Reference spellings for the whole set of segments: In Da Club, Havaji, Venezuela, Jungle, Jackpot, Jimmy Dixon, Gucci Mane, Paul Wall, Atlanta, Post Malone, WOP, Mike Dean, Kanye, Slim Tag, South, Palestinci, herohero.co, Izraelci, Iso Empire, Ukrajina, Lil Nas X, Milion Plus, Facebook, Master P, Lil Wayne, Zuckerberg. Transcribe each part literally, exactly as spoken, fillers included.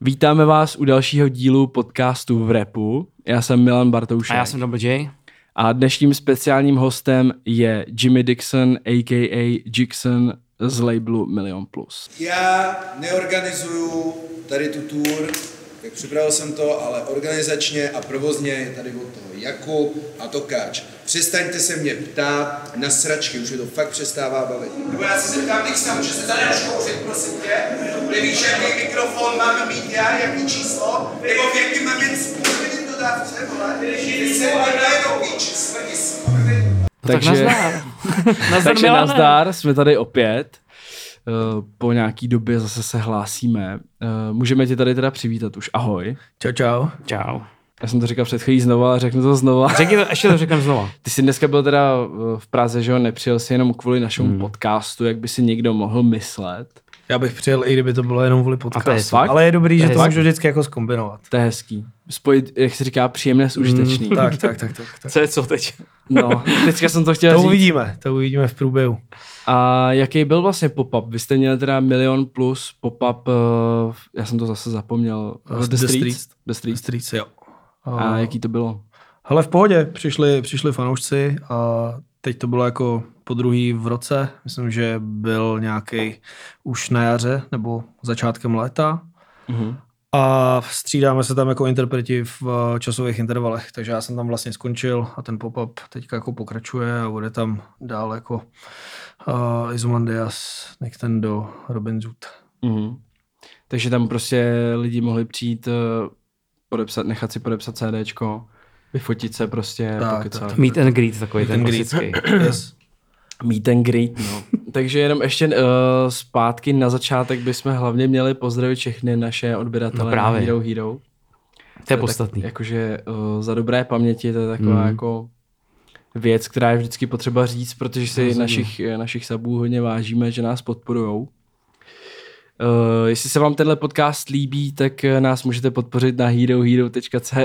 Vítáme vás u dalšího dílu podcastu v repu. Já jsem Milan Bartoušek. A já jsem Dobra J. A dnešním speciálním hostem je Jimmy Dixon, a k a. Dixon z labelu Milion Plus. Já neorganizuju tady tu tour, tak připravil jsem to, ale organizačně a provozně je tady od toho Jakub a Tokáč. Přestaňte se mě ptát na sračky, už je to fakt přestává bavit. Nebo já si se ptám Dixon, že se tady až kouřit, prosím tě. Nevíš, jaký mikrofon mám mít já, jaký číslo, nebo v jaký mám jen způsobit dodávce, vole. Ty se najednou píči, smrti smrti. Takže nazdar, jsme tady opět. Po nějaký době zase se hlásíme. Můžeme tě tady teda přivítat už. Ahoj. Čau, čau. Čau. Já jsem to říkal před chvílí znova, ale řeknu to znova. Řekni to, ještě to řeknu znova. Ty jsi dneska byl teda v Praze, že jo? Nepřijel jsi jenom kvůli našemu hmm. podcastu, jak by si někdo mohl myslet. Já bych přijel, i kdyby to bylo jenom kvůli podcastu. Je ale je dobrý, to že je to můžu vždycky jako zkombinovat. To je hezký. Spojit, jak se říká, příjemné s užitečným. Mm, tak, tak, tak, tak, tak. Co je co teď? No, teďka jsem to chtěl to říct. To uvidíme, to uvidíme v průběhu. A jaký byl vlastně pop-up? Vy jste měli teda Milion Plus pop-up, uh, já jsem to zase zapomněl. Uh, The, The Streets? The Streets, The Streets jo. Uh, a jaký to bylo? Hele, v pohodě, přišli, přišli fanoušci a teď to bylo jako po druhý v roce. Myslím, že byl nějaký už na jaře nebo začátkem léta. Uh-huh. A střídáme se tam jako interpreti v časových intervalech, takže já jsem tam vlastně skončil a ten pop-up teďka jako pokračuje a bude tam dál jako uh, Izuman Díaz, ten do Robin Zoot. Mm-hmm. Takže tam prostě lidi mohli přijít, podepsat, nechat si podepsat CDčko, vyfotit se prostě. Tak, tak, tak. Meet and greet takový meet ten klasický. Yes. Meet and greet, no. Takže jenom ještě uh, zpátky na začátek bychom hlavně měli pozdravit všechny naše odběratele no na Hero Hero. To je podstatný. Tak, jakože uh, za dobré paměti to je taková mm. jako věc, která je vždycky potřeba říct, protože si no, našich, našich sabů hodně vážíme, že nás podporujou. Uh, jestli se vám tenhle podcast líbí, tak nás můžete podpořit na herohero tečka co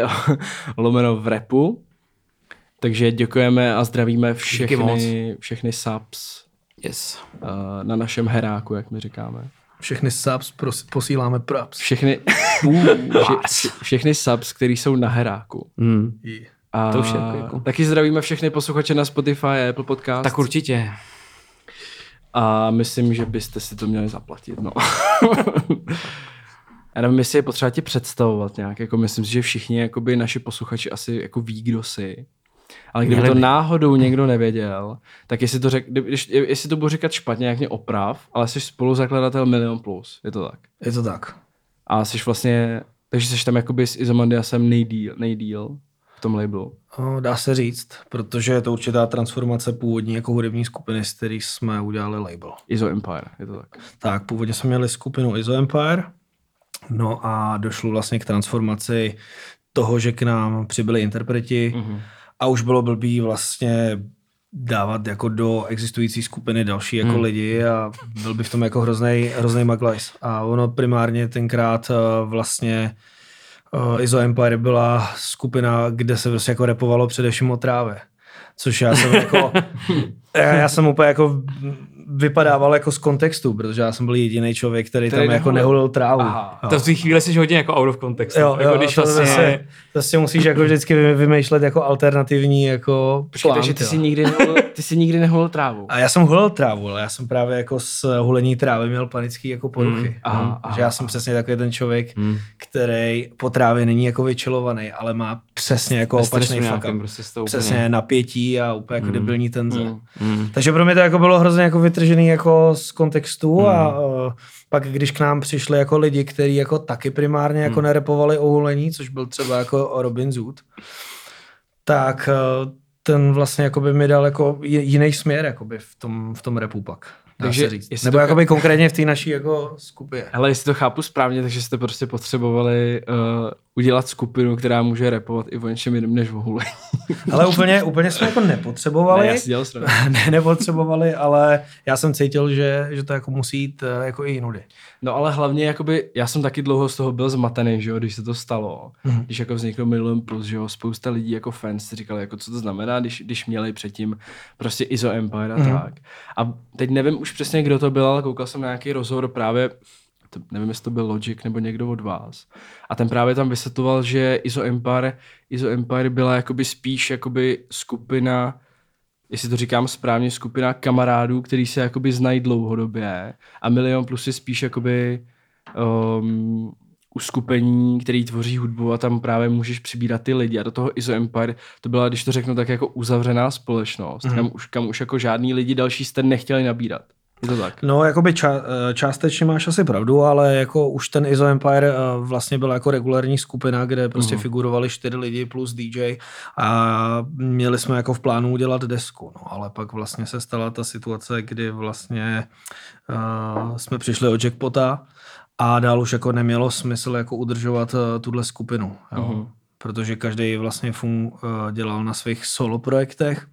lomeno v repu. Takže děkujeme a zdravíme všechny, všechny subs yes. uh, na našem heráku, jak my říkáme. Všechny subs pros- posíláme props. Všechny, vše, všechny subs, který jsou na heráku. Mm. A to už je jako. Taky zdravíme všechny posluchače na Spotify a Apple Podcast. Tak určitě. A myslím, že byste si to měli zaplatit. No. Já nevím, jestli je potřeba tě představovat nějak. Jako myslím si, že všichni jakoby, naši posluchači asi jako ví, kdo jsi. Ale kdyby to náhodou někdo nevěděl, tak jestli to, řek, jestli to budu říkat špatně, jak mě oprav, ale jsi spoluzakladatel Milion Plus, je to tak? Je to tak. A jsi vlastně, takže jsi tam jakoby s Izomandiasem nejdýl, nejdýl v tom labelu. Dá se říct, protože je to určitá transformace původní jako hudební skupiny, z kterých jsme udělali label. Iso Empire, je to tak? Tak, původně jsme měli skupinu Iso Empire, no a došlo vlastně k transformaci toho, že k nám přibyli interpreti, mm-hmm. A už bylo blbý vlastně dávat jako do existující skupiny další jako hmm. lidi a byl by v tom jako hroznej, hroznej maglajs. A ono primárně tenkrát vlastně uh, Iso Empire byla skupina, kde se prostě jako rapovalo především o trávě. Což já jsem jako, já jsem úplně jako vypadával jako z kontextu, protože já jsem byl jediný člověk, který tady tam neholil. Jako neholil trávu. To v té chvíli jsi hodně jako out of context. Jo, jako jo, když to, vlastně... zase, zase musíš jako vždycky vymýšlet jako alternativní jako plán. Takže ty jsi nikdy neholil, ty jsi nikdy neholil trávu. A já jsem holil trávu, ale já jsem právě jako s hulení trávy měl panický jako poruchy. Mm, aha, aha, já jsem aha. přesně takový ten člověk, mm. který po trávě není jako vyčilovaný, ale má přesně jako opačný fuck up. Prostě přesně napětí a úplně jako mm. debilní tenze. Mm. Mm. Takže pro mě to jako bylo hrozně jako vytržený jako z kontextu mm. a uh, pak když k nám přišli jako lidi, kteří jako taky primárně jako mm. nerepovali o hulení, což byl třeba jako Robin Zoot, tak uh, ten vlastně jako by mi dal jako jiný směr jako by v tom v tom rapu pak. Takže říct. Nebo jako by chápu... konkrétně v té naší jako skupině. Hele, jestli to chápu správně, takže jste prostě potřebovali uh, udělat skupinu, která může rapovat i o něčem jiném než o hulení. Ale úplně úplně jsme jako nepotřebovali. Ne, já si dělal ne, nepotřebovali, ale já jsem cítil, že že to jako musí jít uh, jako i jinudy. No ale hlavně jakoby, já jsem taky dlouho z toho byl zmatený, že jo, když se to stalo. Mm-hmm. Když jako vznikl Milion Plus, že jo, spousta lidí jako fans říkali, jako co to znamená, když když měli předtím prostě Iso Empire a mm-hmm. tak. A teď nevím už přesně, kdo to byl, ale koukal jsem na nějaký rozhovor právě nevím, jestli to byl Logic nebo někdo od vás. A ten právě tam vysvětloval, že Iso Empire, Iso Empire byla jakoby spíš jakoby skupina, jestli to říkám správně, skupina kamarádů, který se jakoby znají dlouhodobě. A Milion Plus je spíš jakoby um, uskupení, který tvoří hudbu a tam právě můžeš přibírat ty lidi. A do toho Iso Empire to byla, když to řeknu, tak jako uzavřená společnost, mm. kam, už, kam už jako žádný lidi další jste nechtěli nabírat. Je to tak? No, jakoby ča- částečně máš asi pravdu, ale jako už ten Iso Empire vlastně byla jako regulární skupina, kde prostě uhum. figurovali čtyři lidi plus D J a měli jsme jako v plánu udělat desku, no, ale pak vlastně se stala ta situace, kdy vlastně uh, jsme přišli od Jackpota a dál už jako nemělo smysl jako udržovat uh, tuhle skupinu, jo? Protože každý vlastně fun, uh, dělal na svých solo projektech.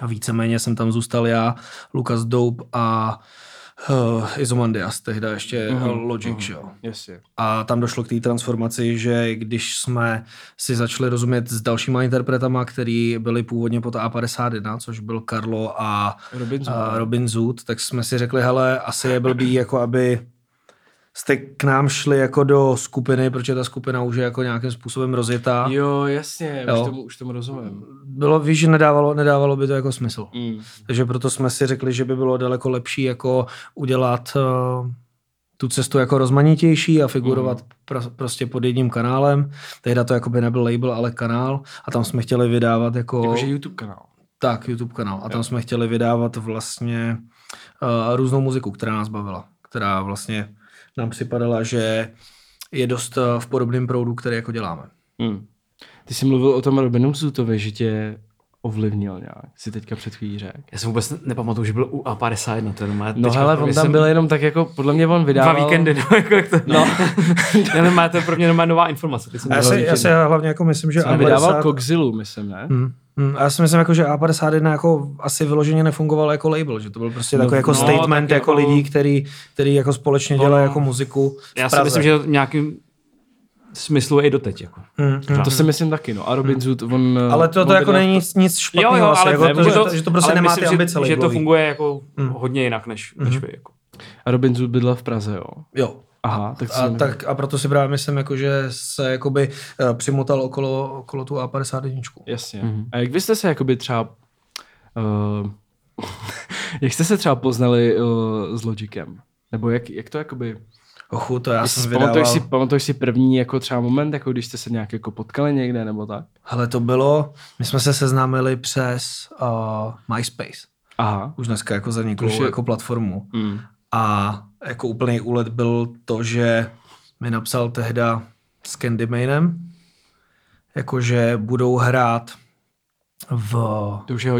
A víceméně jsem tam zůstal já, Lukas Doup a uh, Izomandias, tehda ještě uh-huh. Logic, uh-huh. jo. Yes, yeah. A tam došlo k té transformaci, že když jsme si začali rozumět s dalšíma interpretama, který byli původně pod A padesát jedna, což byl Karlo a Robin Zoot, tak jsme si řekli, hele, asi je blbý, jako aby jste k nám šli jako do skupiny, protože ta skupina už je jako nějakým způsobem rozjetá. Jo, jasně, jo. Už tomu, už tomu rozumím. Bylo, víš, že nedávalo, nedávalo by to jako smysl. Mm. Takže proto jsme si řekli, že by bylo daleko lepší jako udělat uh, tu cestu jako rozmanitější a figurovat mm. pr- prostě pod jedním kanálem. Tehda to jako by nebyl label, ale kanál. A tam jsme chtěli vydávat jako... Jakože YouTube kanál. Tak, YouTube kanál. A tam jo. jsme chtěli vydávat vlastně uh, různou muziku, která nás bavila. Která vlastně... nám připadala, že je dost v podobném proudu, který jako děláme. Hmm. Ty jsi mluvil o tom Robinu Zootovi, že tě ovlivnil nějak, si teďka před chvílí řekl. Já jsem vůbec nepamatuju, že byl u A padesát jedna. To jenom no hele, on tam jsem... byl jenom tak jako, podle mě on vydával... Dva víkendy, no, jako jak to... No. Má to pro mě jenom nová informace. Já si, já si hlavně jako myslím, že... A padesát... vydával Kokzilu, myslím, ne? Hmm. A já si myslím, jako, že A padesát jedna jako asi vyloženě nefungoval jako label, že to byl prostě takový no, jako no, statement jako jako lidí, který, který jako společně dělají no, jako muziku. Já si myslím, že to nějakým smyslu je i doteď. Jako. Hmm, to, hmm. to si myslím taky, no. A Robin Zoot, on... Ale to, to jako není nic, nic špatného. Jo, jo, ale jako, ne, to, že, to, že to prostě nemá ty ambice labelový. Že to funguje jako hmm. hodně jinak než, hmm. než vy. Jako. A Robin Zoot bydlel v Praze, jo? Jo. Aha, tak a, tak, a proto si právě myslím, jako, že se jakoby přimotal okolo, okolo tu A padesát jedna. Jasně. Mm-hmm. A jak byste se jakoby třeba uh, jak jste se třeba poznali uh, s Logikem? Nebo jak, jak to jakoby... Ochu, to já Když jsem si vydával... Pamatuješ si, pamatuješ si první jako třeba moment, jako když jste se nějak jako potkali někde nebo tak? Hele, to bylo, my jsme se seznámili přes uh, MySpace. Aha. Už dneska jako zaniklou je... jako platformu. Mm. A jako úplný úlet byl to, že mi napsal tehda s Candymanem, jakože budou hrát v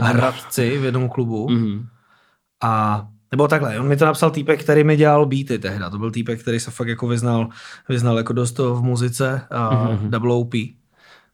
Hradci v jednom klubu. Mm-hmm. A nebo takhle, on mi to napsal týpek, který mi dělal beaty tehda. To byl týpek, který se fakt jako vyznal, vyznal jako dost v muzice a mm-hmm. W O P.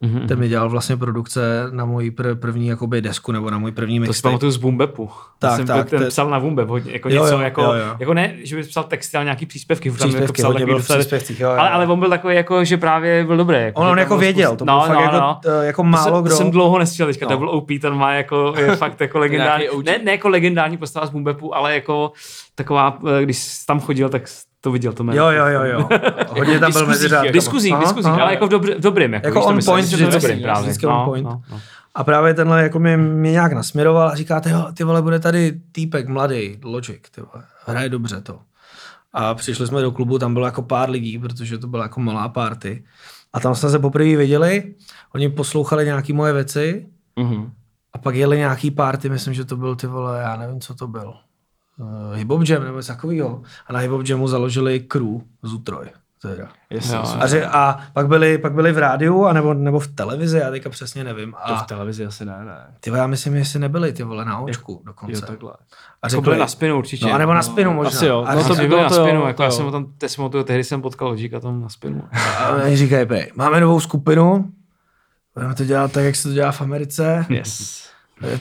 Mm-hmm. Ten mi dělal vlastně produkce na moji pr- první jakoby desku, nebo na můj první mixtape. To si pamatuju z BoomBapu. Tak, jsem tak. Byl, ten te... psal na BoomBap hodně, jako jo, něco, jo, jako, jo, jo. Jako ne, že bys psal texty, ale nějaký příspěvky. Příspěvky, jako psal hodně byl docela, v příspěvcích, jo, jo. Ale, ale on byl takový, jako, že právě byl dobrý. Jako, on on jako věděl, spust... to byl no, fakt no, jako, no. jako málo to kdo. To jsem dlouho nestěl, teďka, no. W O P, ten má jako, je fakt jako legendární, ne, ne jako legendární postava z BoomBapu, ale jako taková, když tam chodil, tak... To viděl to jméno. Jo, jo, jo, jo. Hodně tam byl mezi řádkama. Diskuzí, diskuzí, ale jako v, dobr, v dobrým. Jako, jako on myslím, point, že to dobrý, právě. Vždycky no, on point. No, no. A právě tenhle jako mě, mě nějak nasměroval a říká, ty vole, bude tady týpek mladý, Logic, ty vole, hraje dobře to. A přišli jsme do klubu, tam bylo jako pár lidí, protože to byla jako malá party. A tam jsme se poprvé viděli, oni poslouchali nějaký moje věci mm-hmm. a pak jeli nějaký party, myslím, že to byl ty vole, já nevím, co to bylo. Uh, hip-hop jam nebo takovýho. A na hip-hop jamu založili crew z Utroj. Yes, no, a, ři- a pak, byli, pak byli v rádiu anebo, nebo v televizi, já teďka přesně nevím. A to v televizi asi ne, ne. Ty já myslím, jestli nebyli ty vole na Očku dokonce. Jo, takhle. A řekli, byli na Spinu určitě. No, anebo na Spinu no, možná. Asi jo, a no, to by bylo na Spinu, jo, jako já jsem tam, tehdy jsem potkal Logika tam na Spinu. A oni říkají, máme novou skupinu, budeme to dělat tak, jak se to dělá v Americe. Yes.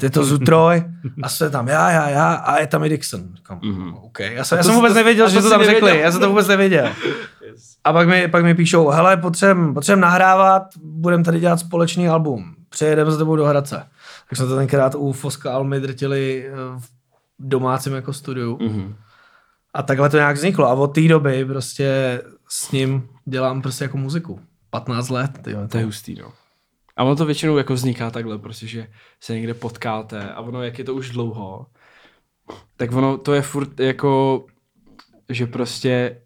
Je to Zutroj a se tam já, já, já a je tam i Dixon. Říkám, mm-hmm. okay. Já, se, já jsem vůbec nevěděl, že to tam nevěděl. Řekli, já jsem to vůbec nevěděl. Yes. A pak mi, pak mi píšou, hele, potřebujeme potřeb nahrávat, budeme tady dělat společný album, přejedeme s tebou do Hradce. Tak jsme to tenkrát u Foska Almy drtili v domácím jako studiu. Mm-hmm. A takhle to nějak vzniklo a od té doby prostě s ním dělám prostě jako muziku. patnáct let. Tyhle. To je hustý, no. A ono to většinou jako vzniká takhle, prostě, že se někde potkáte a ono, jak je to už dlouho, tak ono to je furt jako, že prostě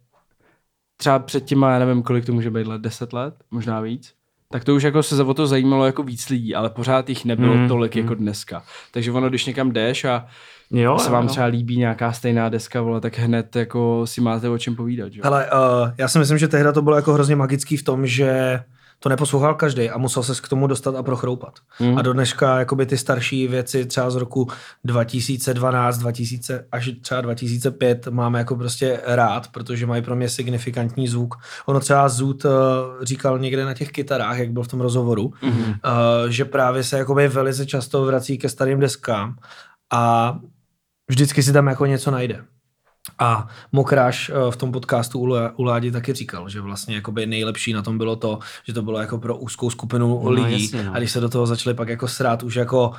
třeba před těma, já nevím, kolik to může být let, deset let, možná víc, tak to už jako se o to zajímalo jako víc lidí, ale pořád jich nebylo mm, tolik mm. jako dneska. Takže ono, když někam jdeš a jo, se vám jo. třeba líbí nějaká stejná deska, vole, tak hned jako si máte o čem povídat. Jo? Hele, uh, já si myslím, že tehda to bylo jako hrozně magický v tom, že to neposlouchal každý a musel ses k tomu dostat a prochroupat. Mm. A do dneška jakoby ty starší věci třeba z roku dva tisíce dvanáct, dva tisíce až třeba dva tisíce pět máme jako prostě rád, protože mají pro mě signifikantní zvuk. Ono třeba Zoot uh, říkal někde na těch kytarách, jak byl v tom rozhovoru, mm. uh, že právě se jakoby velice často vrací ke starým deskám a vždycky si tam jako něco najde. A Mokráš v tom podcastu u Ládi taky říkal, že vlastně jakoby nejlepší na tom bylo to, že to bylo jako pro úzkou skupinu no, lidí jasně, no. A když se do toho začali pak jako srát už jako uh,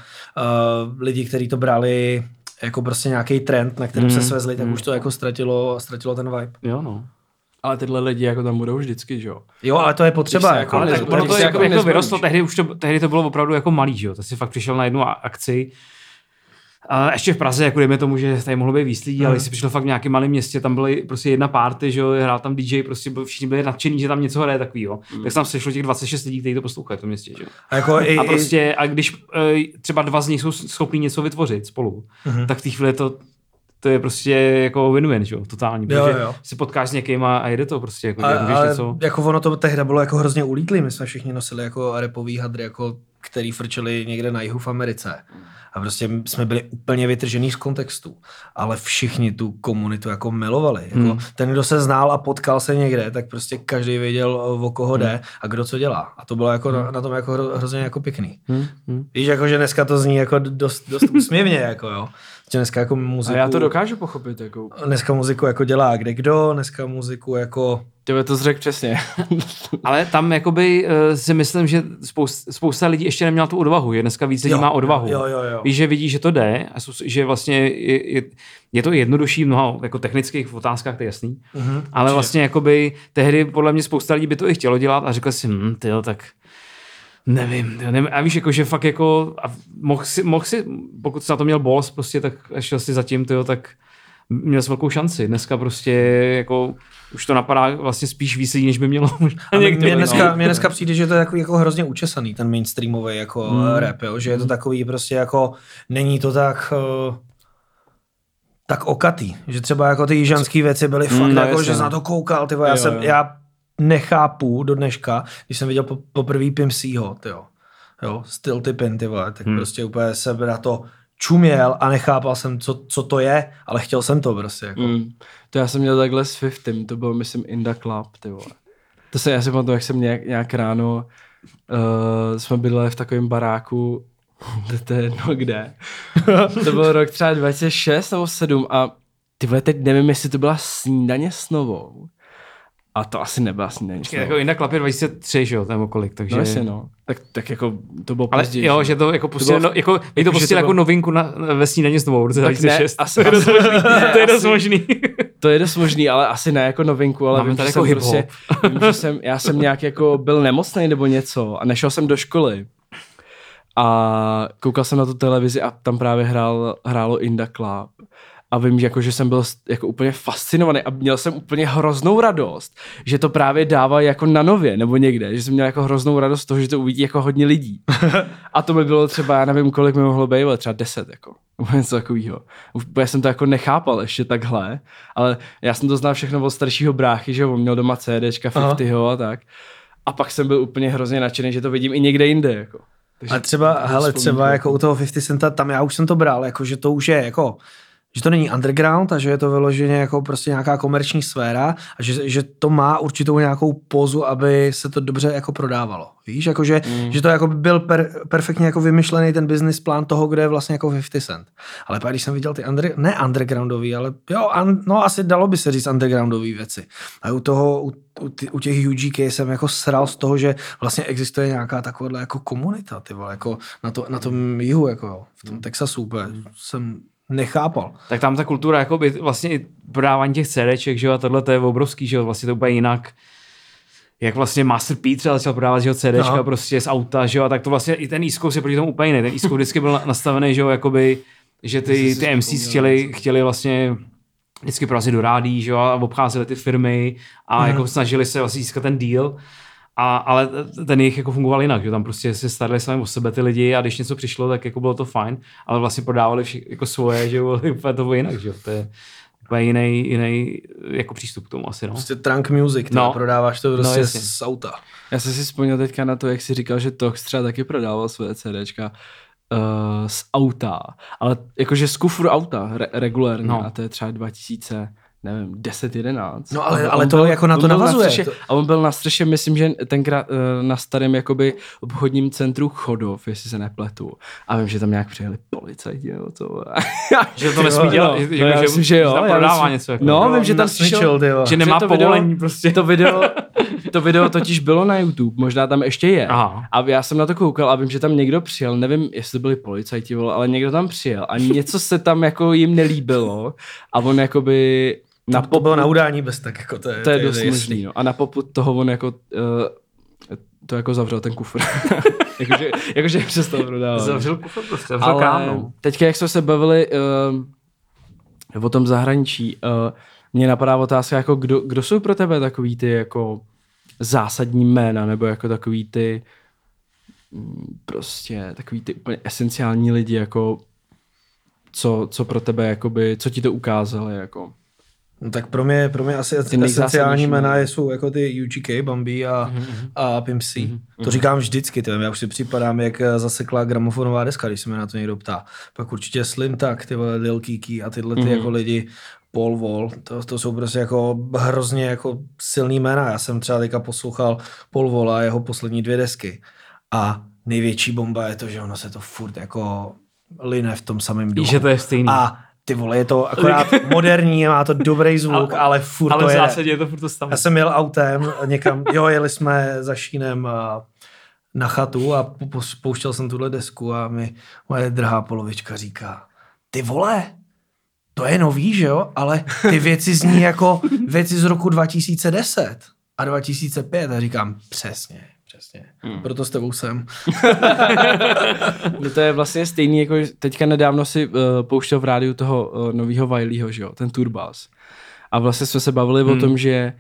lidi, kteří to brali jako prostě nějaký trend, na kterém mm, se svezli, tak mm. už to jako ztratilo, ztratilo ten vibe. Jo no. Ale tyhle lidi jako tam budou vždycky, že jo? Jo, ale to je potřeba. Když jako, ale tak ono to jako, jako vyrostlo, tehdy, už to, tehdy to bylo opravdu jako malý, že jo? To si fakt přišel na jednu akci. A ještě v Praze, jako dejme tomu, že tady mohlo být výslí, mm. ale když jsi přišel fakt v nějakém malém městě, tam byly prostě jedna party, že jo, hrál tam dý džej, prostě všichni byli nadšení, že tam něco hraje takovýho. Mm. Tak se tam sešlo těch dvacet šest lidí, kteří to poslouchají v tom městě, že jo. A, jako a i, prostě, a když třeba dva z nich jsou schopní něco vytvořit spolu, mm. tak v té chvíli to, to je prostě jako win-win, že jo, totální, jo, protože jo. si potkáš s někým a jde to prostě, jako, a, ale něco... jako ono to tehda bylo jako hrozně ulítlý, my jsme všichni nosili jako rapový hadry, jako který frčeli někde na jihu v Americe. A prostě jsme byli úplně vytržený z kontextu. Ale všichni tu komunitu jako milovali. Jako hmm. ten, kdo se znal a potkal se někde, tak prostě každý věděl, o koho jde hmm. a kdo co dělá. A to bylo jako hmm. na, na tom jako hro, hrozně jako pěkný. Hmm. Hmm. Víš, jako, že dneska to zní jako dost, dost usměvně. Jako, jo. Dneska jako muziku... A já to dokážu pochopit. Jako... Dneska muziku jako dělá kde kdo, dneska muziku jako... Těme to zřekl přesně. Ale tam jakoby uh, si myslím, že spousta, spousta lidí ještě neměla tu odvahu. Je dneska víc lidí jo, má odvahu. Jo, jo, jo. Víš, že vidí, že to jde a že vlastně je, je, je to jednodušší v mnoha jako technických otázkách, to je jasný. Mm-hmm, ale či... vlastně jakoby tehdy podle mě spousta lidí by to i chtělo dělat a řekla si, hm, tyjo, tak... Nevím, nevím, a víš, jako, že fakt jako, a mohl si, mohl si, pokud jsi na to měl boss prostě, tak šel si zatím, tyjo, tak měl jsi velkou šanci. Dneska prostě jako, už to napadá vlastně spíš výsledí, než by mělo možná někdo. Mně dneska, no. dneska přijde, že to je takový jako hrozně učesaný ten mainstreamový jako hmm. rap, jo, že je to takový prostě jako, není to tak... Uh... tak okatý, že třeba jako ty jižanský věci byly fakt no, jako, jasný. Že jsi na to koukal, tyvo, já jo, jsem, jo. já nechápu do dneška, když jsem viděl po, poprvý Pimp Cího, tyjo, jo, Still Tippin, ty vole, tak hmm. prostě úplně jsem na to čuměl a nechápal jsem, co, co to je, ale chtěl jsem to prostě, jako. Hmm. To já jsem měl takhle s fifty, to byl, myslím, In Da Club, ty vole. To se, já si pamatuju, jak jsem nějak, nějak ráno, uh, jsme bydleli v takovém baráku, to je jedno kde. To byl rok třeba dvacet šest nebo sedm a ty vole, teď nevím, jestli to byla snídaně s Novou. A to asi nebyla snídaně s Novou. Jako jinak klapě dvacet tři, že jo, tam okolik, takže... No jasně, no. Tak, tak jako to bylo později. Ale jo, že to jako pustili, no, jako, je to pustili jako bylo... novinku na, ve snídaně s Novou, dvacet šest. Ne, to je dost možný. To je dost možný. To je dost možný, ale asi ne jako novinku, ale vím, že, jako jsem prostě, vím, že jsem já jsem nějak jako byl nemocný nebo něco a nešel jsem do školy. A koukal jsem na tu televizi a tam právě hrál, hrálo In Da Club. A vím, že, jako, že jsem byl jako úplně fascinovaný a měl jsem úplně hroznou radost, že to právě dává jako na Nově nebo někde, že jsem měl jako hroznou radost toho, že to uvidí jako hodně lidí. A to mi bylo třeba, já nevím, kolik mi mohlo být, třeba deset jako, něco takovýho. Já jsem to jako nechápal ještě takhle, ale já jsem to znal všechno od staršího bráchy, že on měl doma CDčka, fiftyho a tak. A pak jsem byl úplně hrozně nadšený, že to vidím i někde jinde, jako. Takže a třeba, hele, třeba jako u toho fifty centa, tam já už jsem to bral, jako, že to už je jako, že to není underground a že je to vyloženě jako prostě nějaká komerční sféra a že, že to má určitou nějakou pozu, aby se to dobře jako prodávalo. Víš, jako, že, mm. že to jako byl per, perfektně jako vymyšlený ten business plán toho, kde je vlastně jako fifty cent. Ale pak když jsem viděl ty under, ne undergroundový, ale jo, un, no asi dalo by se říct undergroundový věci. A u toho, u, u, u těch U G K jsem jako sral z toho, že vlastně existuje nějaká takováhle jako komunita, ty vole, jako na, to, na tom jihu, jako v tom Texasu, úplně jsem nechápal. Tak tam ta kultura, jakoby vlastně i prodávání těch CDček, že jo, a tohle to je obrovský, že jo, vlastně to úplně jinak. Jak vlastně Master P třeba začal prodávat, že jo, CDčka no. prostě z auta, že jo, a tak to vlastně i ten East Coast je proti tomu úplně jiný. Ten East Coast vždycky byl nastavený, že jo, jakoby, že ty, ty M Cs chtěli, chtěli vlastně vždycky prorazit do rádí, že jo, a obcházeli ty firmy a mm. jako snažili se vlastně získat ten deal. A, ale ten jejich jako fungoval jinak, že tam prostě se starali sami o sebe ty lidi a když něco přišlo, tak jako bylo to fajn, ale vlastně prodávali vši, jako svoje, že jo, úplně to bylo jinak, že jo, to je úplně jiný, jiný jako přístup k tomu asi, no. Prostě trunk music, no. prodáváš to prostě no, z auta. Já jsem si vzpomněl teďka na to, jak jsi říkal, že Tox třeba taky prodával svoje CDčka uh, z auta, ale jakože z kufru auta re- regulérně no. a to je třeba dva tisíce nevím, deset jedenáct No ale, ale to byl, jako na to navazuje. Na střeše, to... A on byl na střeše, myslím, že tenkrát na starém jakoby obchodním centru Chodov, jestli se nepletu. A vím, že tam nějak přijeli policajti nebo to. Že to nesmí dělat. Že, no, že, že, že tam prodává já, něco. Jako, no, vím, že tam slyšel, že nemá že to povolení video, prostě. To video, to video totiž bylo na YouTube, možná tam ještě je. Aha. A já jsem na to koukal a vím, že tam někdo přijel, nevím, jestli byli policajti, vole, ale někdo tam přijel a něco se tam jako jim nelíbilo a on jakoby na popud, to bylo na udání bez tak, jako to je, to je, to je dost možný, no. A na popud toho on jako, uh, to jako zavřel ten kufr. jakože, jakože přestal prodávat. Zavřel kufr prostě, zavřel kámnou. Teďka, jak jsme se bavili uh, o tom zahraničí, uh, mě napadá otázka, jako kdo, kdo jsou pro tebe takový ty jako zásadní jména, nebo jako takový ty prostě takový ty úplně esenciální lidi, jako co, co pro tebe, jakoby, co ti to ukázalo, jako. No tak pro mě, pro mě asi esenciální jména jsou jako ty U G K, Bambi a, mm-hmm. a Pimp C. Mm-hmm. To říkám vždycky, tyhle. Já už si připadám, jak zasekla gramofonová deska, když se mě na to někdo ptá. Pak určitě Slim Tuck, tyhle Lil Kiki a tyhle ty mm-hmm. jako lidi, Paul Wall, to, to jsou prostě jako hrozně jako silný jména. Já jsem třeba teďka poslouchal Paul Wall a jeho poslední dvě desky. A největší bomba je to, že ono se to furt jako line v tom samém duchu. Že to je stejný. A ty vole, je to akorát moderní, má to dobrý zvuk, ale, ale furt ale to je. Ale v zásadě je to furt to samé. Já jsem jel autem někam, jo, jeli jsme za Šínem na chatu a pouštěl jsem tuhle desku a mi moje drahá polovička říká, ty vole, to je nový, že jo, ale ty věci zní jako věci z roku dva tisíce deset a dva tisíce pět a říkám, přesně. Přesně. Hmm. Proto s tebou jsem. No to je vlastně stejný, jako teďka nedávno si uh, pouštěl v rádiu toho uh, nového Vailího, že jo, ten Turbas. A vlastně jsme se bavili hmm. o tom, že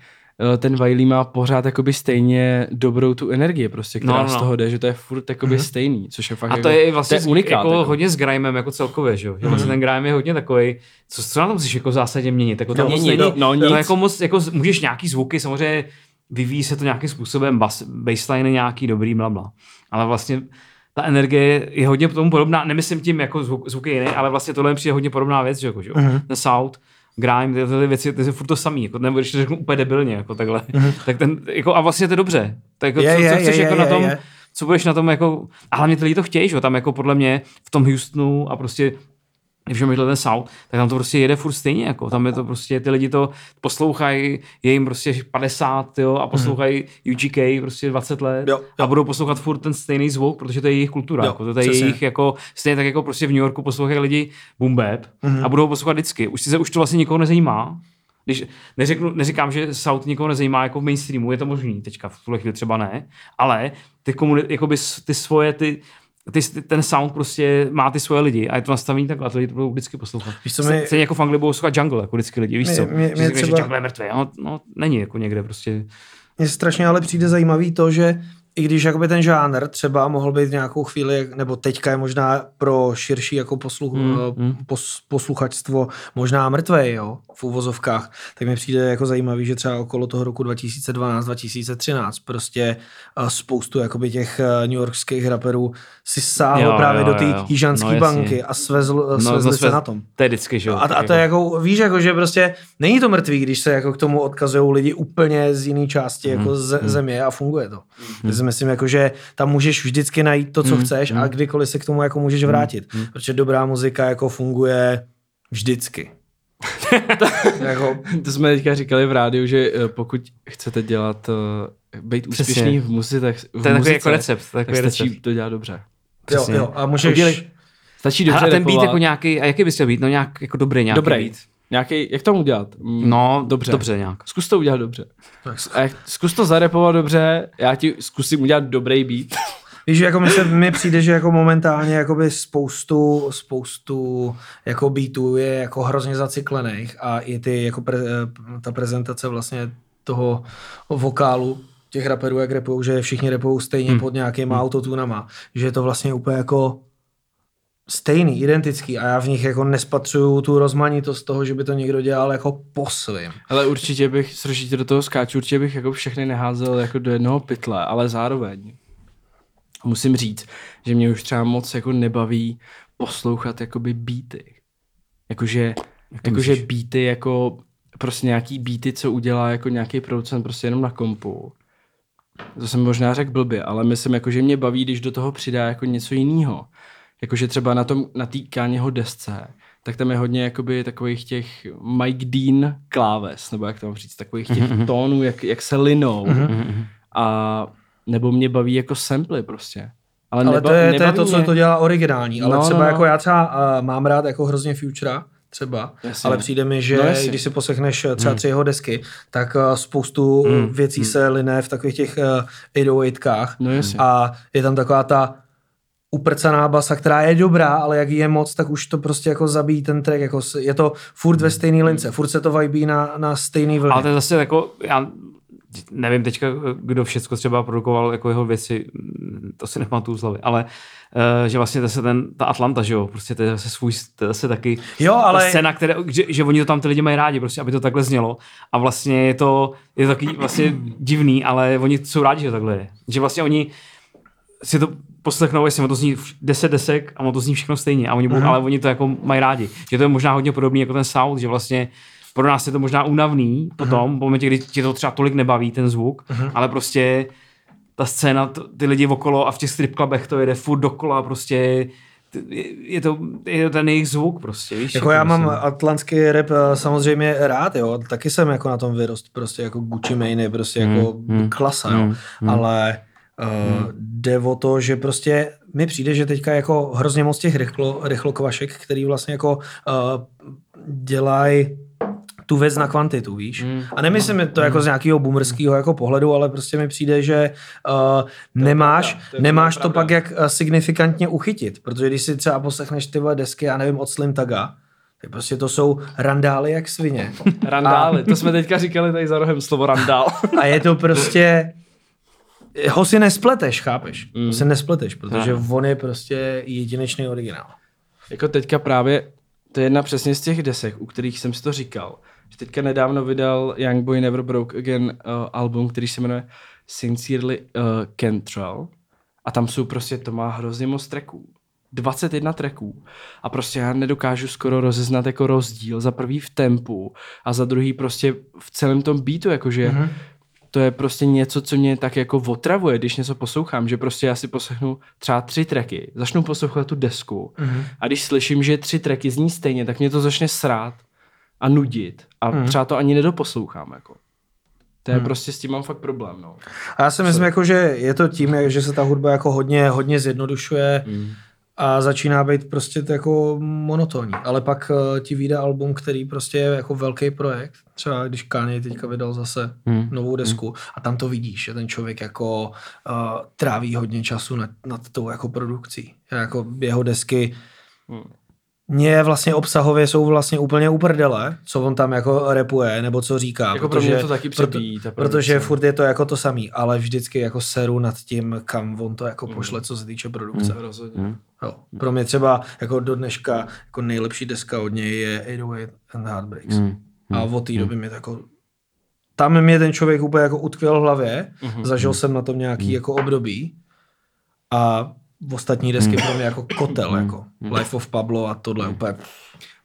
uh, ten Vailí má pořád jakoby stejně dobrou tu energii prostě, která no, no. z toho jde, že to je furt jakoby mm-hmm. stejný, což je fakt a to jako, je vlastně to je unikát, jako, jako hodně s Grimem jako celkově, že jo. Mm-hmm. Vlastně ten Grime je hodně takovej, co, co na to musíš jako zásadně měnit, jako to no, měnit, no, no, no, jako moc, jako můžeš nějaký zvuky samozřejmě vyvíjí se to nějakým způsobem, bas, baseline nějaký dobrý, blabla. Ale vlastně ta energie je hodně tomu podobná, nemyslím tím jako zvuk, zvuky jiný, ale vlastně tohle mi přijde hodně podobná věc, že jo, že jo. Uh-huh. Ten South, Grime, ty, ty věci, ty jsou furt to samý, jako, nebo když to řeknu úplně debilně, jako takhle, uh-huh. tak ten, jako a vlastně to je dobře, tak jako, yeah, co, co yeah, chceš yeah, jako yeah, na tom, yeah. co budeš na tom jako, a hlavně ty lidi to chtějí, že jo, tam jako podle mě v tom Houstonu a prostě když jsem ten sound, tak tam to prostě jede furt stejně, jako. Tam je to prostě, ty lidi to poslouchají, je jim prostě padesát, jo, a poslouchají U G K prostě dvacet let jo, jo. a budou poslouchat furt ten stejný zvuk, protože to je jejich kultura, jo, jako. To je jejich, jako, stejně tak jako prostě v New Yorku poslouchají lidi BoomBap mm-hmm. a budou poslouchat vždycky. Už, se, už to vlastně nikoho nezajímá. Když neřeknu, neříkám, že South nikoho nezajímá jako v mainstreamu, je to možný, teďka v tuhle chvíli třeba ne, ale ty, komunit, jakoby, ty svoje, ty Ty, ten sound prostě má ty svoje lidi a je to nastavení takhle, a to lidi to budou vždycky poslouchat. Stejně my... jako v Anglii budou poslouchat Jungle, jako vždycky lidi, víš mě, co? Mě, mě třeba... že Jungle je mrtvý, no, no není jako někde prostě. Mně strašně ale přijde zajímavý to, že i když jakoby ten žánr třeba mohl být v nějakou chvíli, nebo teďka je možná pro širší jako posluch, mm. pos, posluchačstvo možná mrtvej, jo, v úvozovkách, tak mi přijde jako zajímavý, že třeba okolo toho roku dva tisíce dvanáct dva tisíce třináct prostě spoustu jakoby těch New Yorkských raperů si sáhlo jo, právě jo, do té jižanské no, banky a svezl, no, svezli no, se svez... na tom. To je vždycky, že jo. A, a to je jako, víš, jako, že prostě není to mrtvý, když se jako k tomu odkazují lidi úplně z jiné části jako mm. z, země a funguje to. Mm. Myslím, jako, že tam můžeš vždycky najít to, co mm, chceš mm. a kdykoliv se k tomu jako můžeš vrátit. Mm, mm. Protože dobrá muzika jako funguje vždycky. jako... To jsme teďka říkali v rádiu, že pokud chcete dělat, být úspěšný přesně. v muzice, tak, v to je muzice, jako recept, tak, tak stačí recept. To dělat dobře. Jo, jo, a můžeš... Stačí dobře repovat. A ten beat jako nějaký, a jaký bys chtěl být? No nějak jako dobrý nějaký dobrý. Beat. Nějaký, jak to udělat? Mm, no, dobře. dobře nějak. Zkus to udělat dobře. A zkus to zarepovat dobře, já ti zkusím udělat dobrý beat. Víš, jako mi, se, mi přijde, že jako momentálně jakoby spoustu, spoustu jako beatů je jako hrozně zacyklených a i ty, jako pre, ta prezentace vlastně toho vokálu těch raperů, jak rapujou, že všichni rapujou stejně hmm. pod nějakýma hmm. autotunama, že je to vlastně úplně jako stejný, identický a já v nich jako nespatřuju tu rozmanitost toho, že by to někdo dělal jako po svým. Ale určitě bych, sročitě do toho skáču, určitě bych jako všechny neházel jako do jednoho pytle, ale zároveň musím říct, že mě už třeba moc jako nebaví poslouchat jakoby beaty. Jakože, jakože beaty jako prostě nějaký beaty, co udělá jako nějaký producent prostě jenom na kompu. To jsem možná řekl blbě, ale myslím jako, že mě baví, když do toho přidá jako něco jiného. Jakože třeba na tom, na té Kanyeho desce, tak tam je hodně jakoby takových těch Mike Dean kláves, nebo jak to mám říct, takových těch mm-hmm. tónů, jak, jak se linou. Mm-hmm. A nebo mě baví jako samply prostě. Ale, ale nebav, to, je, to je to, co to dělá originální. Ale no, třeba no, no. jako já třeba uh, mám rád jako hrozně Futura, třeba. Jasně. Ale přijde mi, že no, když si poslechneš třeba hmm. tři jeho desky, tak uh, spoustu hmm. věcí hmm. se liné v takových těch uh, osm set osmkách. No, a je tam taková ta uprcaná basa, která je dobrá, ale jak je moc, tak už to prostě jako zabíjí ten track. Jako je to furt ve stejné lince, furt se to vibí na, na stejný vlně. Ale to je zase jako... Já... Nevím teďka, kdo všechno třeba produkoval jako jeho věci, to si nepamatuju z hlavy, ale uh, že vlastně zase ten, ta Atlanta, že jo, prostě to je zase svůj, to je zase taky jo, ale... scéna, které, že, že oni to tam ty lidi mají rádi, prostě, aby to takhle znělo a vlastně je to, je to taky vlastně divný, ale oni jsou rádi, že takhle je, že vlastně oni si to poslechnou, jestli mu to zní deset desek a mu to zní všechno stejně, a oni, uh-huh. ale oni to jako mají rádi, že to je možná hodně podobný jako ten South, že vlastně pro nás je to možná únavný potom, uh-huh. v momentě, kdy tě to třeba tolik nebaví, ten zvuk, uh-huh. ale prostě ta scéna, ty lidi okolo a v těch stripklubech to jede furt dokola, prostě je to, je to ten jejich zvuk prostě, víš? Jako já myslím. Mám atlantský rap samozřejmě rád, jo, taky jsem jako na tom vyrost, prostě jako Gucci Mane, prostě jako mm, klasa, mm, jo, mm. ale uh, mm. jde o to, že prostě mi přijde, že teďka jako hrozně moc těch rychlo, rychlokvašek, který vlastně jako uh, dělají tu věc na kvantitu, víš? Mm. A nemyslím to jako z nějakého boomerského jako pohledu, ale prostě mi přijde, že uh, nemáš, to, pravda, to, nemáš to pak jak signifikantně uchytit, protože když si třeba poslechneš tyhle desky, já nevím, od Slim Taga, tak prostě to jsou randály jak svině. Randály, a... to jsme teďka říkali tady za rohem slovo randál. A je to prostě... Ho si nespleteš, chápeš? Mm. Ho si nespleteš, protože Aha. on je prostě jedinečný originál. Jako teďka právě, to je jedna přesně z těch desek, u kterých jsem si to říkal, že teďka nedávno vydal Young Boy Never Broke Again uh, album, který se jmenuje Sincerely uh, Cantrell a tam jsou prostě, to má hrozně moc tracků, dvacet jedna tracků a prostě já nedokážu skoro rozeznat jako rozdíl za prvý v tempu a za druhý prostě v celém tom beatu, jakože mm-hmm. to je prostě něco, co mě tak jako otravuje, když něco poslouchám, že prostě já si poslechnu třeba tři tracky, začnu poslouchat tu desku mm-hmm. a když slyším, že tři tracky zní stejně, tak mě to začne srát a nudit a mm-hmm. třeba to ani nedoposlouchám jako. To je hmm. prostě s tím mám fakt problém, no. A já si myslím, jako, že je to tím, že se ta hudba jako hodně, hodně zjednodušuje mm. a začíná být prostě jako monotónní, ale pak uh, ti vyjde album, který prostě je jako velký projekt, třeba když Kanye teďka vydal zase hmm. novou desku hmm. a tam to vidíš, že ten člověk jako uh, tráví hodně času nad, nad tou jako produkcí, jako jeho desky hmm. mě vlastně obsahově jsou vlastně úplně uprdele, co on tam jako rapuje, nebo co říká, jako protože, pro mě to taky přebíjí, proto, protože furt je to jako to samý, ale vždycky jako seru nad tím, kam on to jako pošle, co se týče produkce. Mm. Rozhodně. Mm. Jo. Pro mě třeba jako do dneška jako nejlepší deska od něj je eight oh eight and Heartbreaks. Mm. A od té doby mm. mě to jako... Tam mě ten člověk úplně jako utkvěl v hlavě, mm. zažil mm. jsem na tom nějaký mm. jako období a v ostatní desky pro mě jako kotel, jako Life of Pablo a tohle úplně.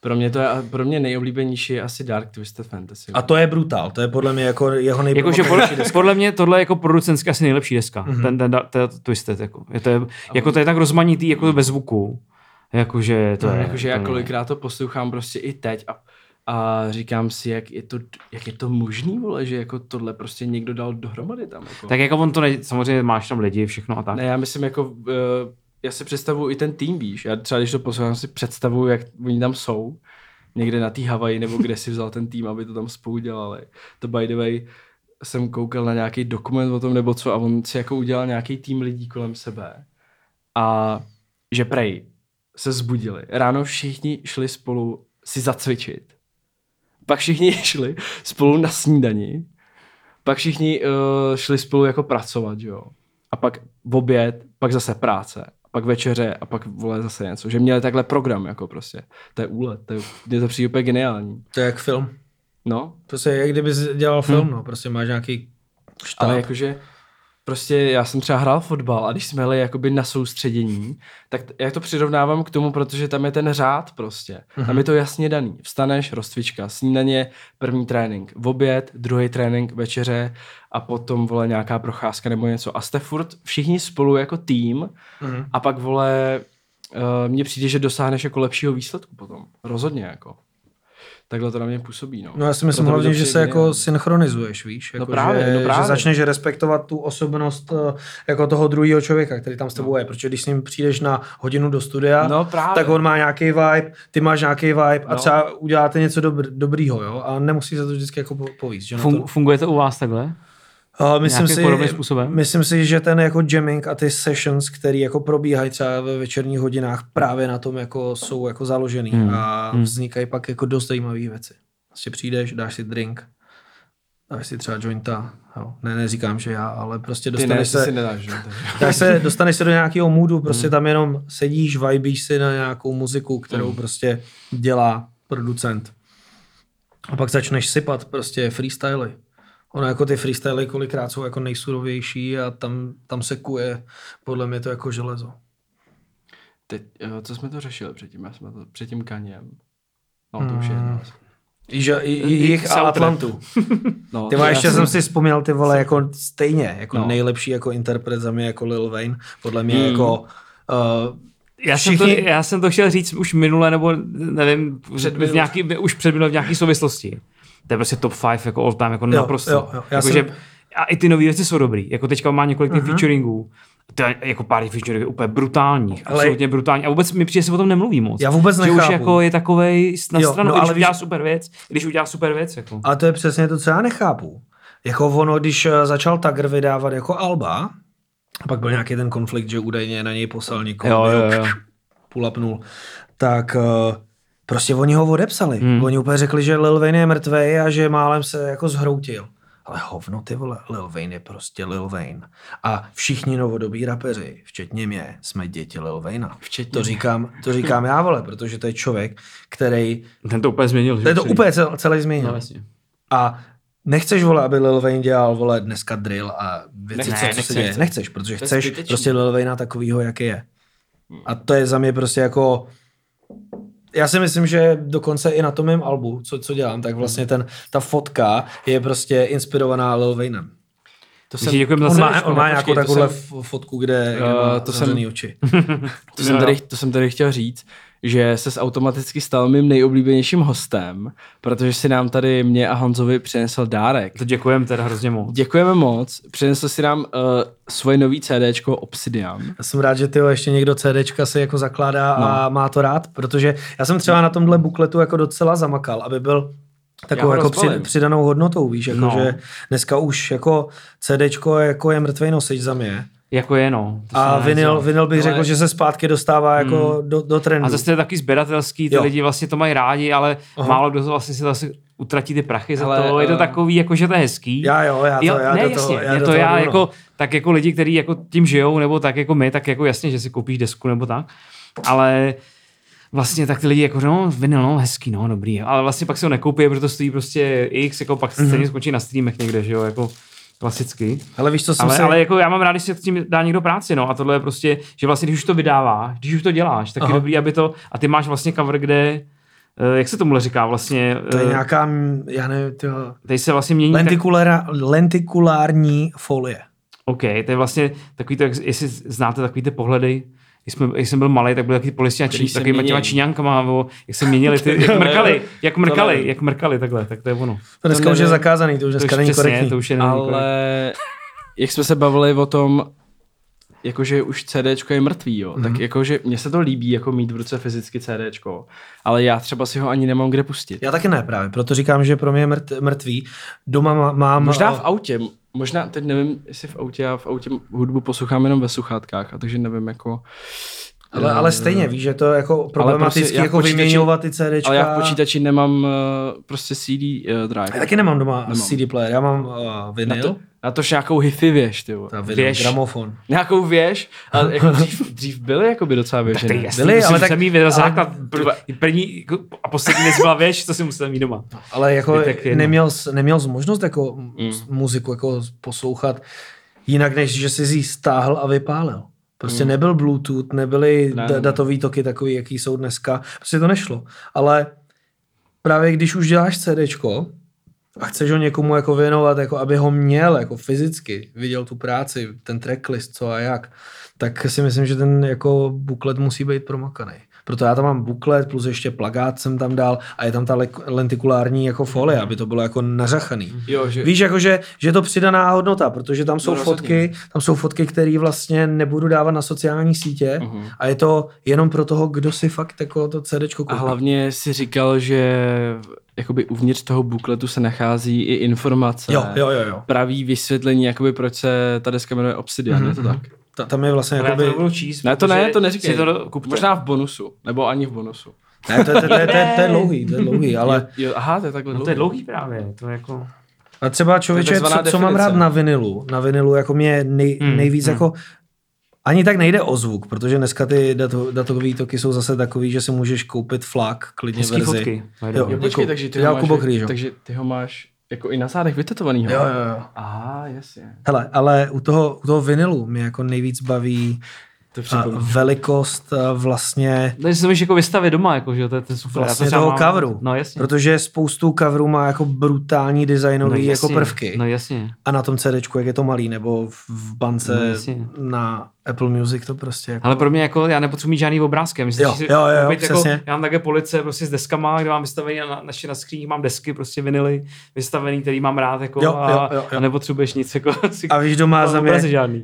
Pro mě, to je, pro mě nejoblíbenější je asi Dark Twisted Fantasy. A to je brutál, to je podle mě jako jeho nejlepší podle, podle mě tohle je jako producensky asi nejlepší deska, mm-hmm. ten, ten, ten, ten Twisted. Jako. Je to, je, jako to je tak rozmanitý, jako bez zvuku. Jakože to je. Jakože já kolikrát to poslouchám prostě i teď a, a říkám si, jak je to, jak je to možný, vole, že jako tohle prostě někdo dal dohromady tam. Jako. Tak jako on to ne, samozřejmě máš tam lidi, všechno a tak. Ne, já myslím jako uh, já si představuju i ten tým, víš, já třeba když to poslouchám, si představuju, jak oni tam jsou, někde na té Havaji, nebo kde si vzal ten tým, aby to tam spolu dělali. To by the way, jsem koukal na nějaký dokument o tom, nebo co, a on si jako udělal nějaký tým lidí kolem sebe. A že prej se zbudili. Ráno všichni šli spolu si zacvičit. Pak všichni šli spolu na snídani. Pak všichni uh, šli spolu jako pracovat, jo. A pak v oběd, pak zase práce, a pak večeře a pak vole zase něco. Že měli takhle program jako prostě. To je úlet, to je, je to přijde úplně geniální. To je jak film. No. To se jak kdyby dělal film, hmm. no. Prostě máš nějaký štáb. Ale jakože prostě já jsem třeba hrál fotbal a když jsme jeli jakoby na soustředění, tak t- já to přirovnávám k tomu, protože tam je ten řád prostě. Mm-hmm. Tam je to jasně daný. Vstaneš, rozcvička, snídaně, první trénink, v oběd, druhý trénink, večeře a potom vole nějaká procházka nebo něco. A jste furt všichni spolu jako tým mm-hmm. a pak vole, uh, mně přijde, že dosáhneš jako lepšího výsledku potom. Rozhodně jako. Takhle to na mě působí, no. No já si myslím hlavně, že se mě... jako synchronizuješ, víš? Jako, no právě, že, no právě. Že začneš respektovat tu osobnost jako toho druhého člověka, který tam s tebou no. je, protože když s ním přijdeš na hodinu do studia, no tak on má nějaký vibe, ty máš nějaký vibe no. a třeba uděláte něco dobr- dobrýho, jo? A nemusíš za to vždycky jako povíst, že? Fung- funguje to u vás takhle? Uh, myslím, si, myslím si, že ten jako jamming a ty sessions, které jako probíhají třeba ve večerních hodinách, právě na tom jako jsou jako založený hmm. a vznikají pak jako dost zajímavý věci. Vlastně přijdeš, dáš si drink, dáš si třeba jointa, jo. Ne, neříkám, že já, ale prostě dostaneš se, si nedáš, dáš se, dostaneš se do nějakého moodu, prostě hmm. tam jenom sedíš, vibíš si na nějakou muziku, kterou hmm. prostě dělá producent. A pak začneš sypat prostě freestyly. Ono jako ty freestyly kolikrát jsou jako nejsurovější a tam, tam se kuje podle mě to jako železo. Teď, co jsme to řešili předtím? Já jsme to předtím Kaněm. No to hmm. už je jedno. Jich a Atlantu. No, ty má, ještě jsem, jsem si vzpomněl, ty vole, jako stejně, jako no. nejlepší jako interpret za mě jako Lil Wayne. Podle mě hmm. jako... Uh, Já, všichni... jsem to, já jsem to chtěl říct už minule, nebo nevím, před nějaký, už předminule v nějaký souvislosti. To je prostě top pět jako all time, jako jo, naprosto. Jo, jo. Jako, jsem... že, a i ty nový věci jsou dobrý. Jako teďka má několik těch uh-huh. featuringů. To je jako pár featuringů úplně brutálních. Ale... Absolutně brutální. A vůbec mi přijde, se o tom nemluví moc. Já vůbec nechápu. Že už jako je takovej na jo, stranu, no, když udělá víš... super věc. Když udělá super věc. Jako. A to je přesně to, co já nechápu. Jako ono, když začal Tagr vydávat jako alba, a pak byl nějaký ten konflikt, že údajně na něj poslal někoho. Půlapnul. Tak... Uh... Prostě oni ho odepsali. Hmm. Oni úplně řekli, že Lil Wayne je mrtvej a že málem se jako zhroutil. Ale hovno ty vole, Lil Wayne je prostě Lil Wayne. A všichni novodobí rapeři, včetně mě, jsme děti Lil Wayna. Včetně to říkám, to říkám já vole, protože to je člověk, který... Ten to úplně změnil. Ten to úplně cel, celý změnil. No, a nechceš vole, aby Lil Wayne dělal vole dneska drill a věci, ne, co, ne, co nechceš, se děje. Nechceš, protože chceš zbytečný. Prostě Lil Wayna takovýho, jaký je. A to je za mě prostě jako... Já si myslím, že dokonce i na tom mém albu, co, co dělám, tak vlastně ten, ta fotka je prostě inspirovaná Lil Waynem. To jsem, děkujeme on, má, on má nějakou takovouhle jsem, fotku, kde uh, má to zavřený oči. To, jsem tady, to jsem tady chtěl říct, že ses automaticky stal mým nejoblíbenějším hostem, protože si nám tady mě a Honzovi přinesl dárek. To děkujeme teda hrozně moc. Děkujeme moc. Přinesl si nám uh, svoje nový CDčko Obsidian. Já jsem rád, že tyho ještě někdo CDčka se jako zakládá no. a má to rád, protože já jsem třeba na tomhle bukletu jako docela zamakal, aby byl takovou jako při, přidanou hodnotou, víš, jako no. že dneska už jako CDčko jako je mrtvej nosič za mě. Jako je, no. A vinyl, vinyl bych ale... řekl, že se zpátky dostává jako mm. do, do trendu. A zase je taky sběratelský, ty jo. lidi vlastně to mají rádi, ale Aha. málo kdo vlastně si zase utratí ty prachy ale, za to. Je to takový, jako že to je hezký. Já jo, já to, jo, já ne, do jasně, toho, já do to já důvno. Jako, tak jako lidi, kteří jako tím žijou, nebo tak jako my, tak jako jasně, že si koupíš desku nebo tak, ale... Vlastně tak ty lidi jako, no, vinyl, no, hezký, no, dobrý, ale vlastně pak se ho nekoupí, protože stojí prostě X, jako pak se mm-hmm. skončí na streamech někde, že jo, jako klasicky. Ale víš, co jsem ale, se... ale jako já mám rád, když se s tím dá někdo práci, no, a tohle je prostě, že vlastně, když už to vydává, když už to děláš, tak Aha. je dobrý, aby to, a ty máš vlastně cover, kde, jak se tomu říká vlastně... To je nějaká, já nevím, to... Tady se vlastně mění... Lentikulera, tak... Lentikulární folie. OK, to je vlastně takový to, jak, jestli znáte takový ty pohledy, Když, jsme, když jsem byl malej, tak byly taky polisti a takovýma těma číňankama, nebo jak se měnili ty, jak mrkali, jak mrkali, jak mrkali, takhle, tak to je ono. Dneska to už je zakázaný, to už dneska není korektní. Ale jak jsme se bavili o tom, jakože už CDčko je mrtvý, jo. Mm-hmm. Tak jakože mně se to líbí, jako mít v ruce fyzicky CDčko, ale já třeba si ho ani nemám kde pustit. Já taky ne právě, proto říkám, že pro mě je mrt, mrtvý. Doma mám... Možná v autě, možná, teď nevím, jestli v autě, já v autě hudbu poslouchám jenom ve sluchátkách, a takže nevím, jako... Ale, ale stejně víš, že to jako problematicky prostě, jako počítači, vyměňovat ty CDčka. Ale já v počítači nemám uh, prostě C D uh, drive. Já taky nemám doma nemám. C D player, já mám uh, vinyl. Na to, na tož nějakou hi-fi věž, ty vole. Věž. Gramofon. Nějakou věž, ale jako dřív, dřív byly jako by docela věž. Tak jasný, byly, ale tak... jsem jí věděl základ první a poslední věc byla věž, co si musel mít doma. Ale jako neměl, neměl jsi možnost jako mm. muziku jako poslouchat jinak, než že jsi ji stáhl a vypálil. Prostě nebyl Bluetooth, nebyly ne, ne. datový toky takový, jaký jsou dneska. Prostě to nešlo. Ale právě když už děláš CDčko a chceš ho někomu jako věnovat, jako aby ho měl jako fyzicky, viděl tu práci, ten tracklist, co a jak, tak si myslím, že ten jako buklet musí být promakaný. Proto já tam mám buklet, plus ještě plakát jsem tam dal a je tam ta lentikulární jako folie, aby to bylo jako nařachaný. Jo, že... Víš, jako, že, že je to přidaná hodnota, protože tam jsou no, fotky, tam jsou fotky, které vlastně nebudu dávat na sociální sítě uh-huh. a je to jenom pro toho, kdo si fakt jako to CDčko koupí. A hlavně si říkal, že jakoby uvnitř toho bukletu se nachází i informace, jo, jo, jo, jo. pravý vysvětlení, jakoby proč se ta deska jmenuje Obsidian, uh-huh, je to tak? Uh-huh. Ta, tam je vlastně jakoby... Ne, to číst, ne, to ne, to neříkej. To kupte. Možná v bonusu, nebo ani v bonusu. Ne, to, to, to, to, to, to, to je dlouhý, to je dlouhý, ale... Jo, jo, aha, to je takhle dlouhý. No, to je dlouhý právě, to je jako... A třeba člověče, co, co mám rád na vinilu, na vinilu jako mě nej, nejvíc hmm, jako... Hmm. Ani tak nejde o zvuk, protože dneska ty dato, datový toky jsou zase takový, že si můžeš koupit flak, klidně verzi. Fotky. Jo, jo, počkej, takže ty, ho máš, takže ty ho máš... Jako i na zádech vytetovanýho. Jo, jo, jo. Aha, jasně. Hele, ale u toho, u toho vinylu mě jako nejvíc baví a, velikost a vlastně... Takže si to můžeš jako vystavit doma, jako, že to je ten super. Vlastně to toho coveru. No jasně. Protože spoustu coverů má jako brutální designový no, jako prvky. No jasně. A na tom CDčku, jak je to malý, nebo v bance no, na Apple Music to prostě jako... Ale pro mě jako, já nepotřebuji mít žádný obrázky. Myslím, jo, že jo, jo, jo jako, já mám také police prostě s deskama, kde mám vystavený na, naši na skříních, mám desky prostě vinily vystavený, který mám rád jako jo, a, jo, jo, jo. a nepotřebuješ nic jako... A víš, kdo má za mě,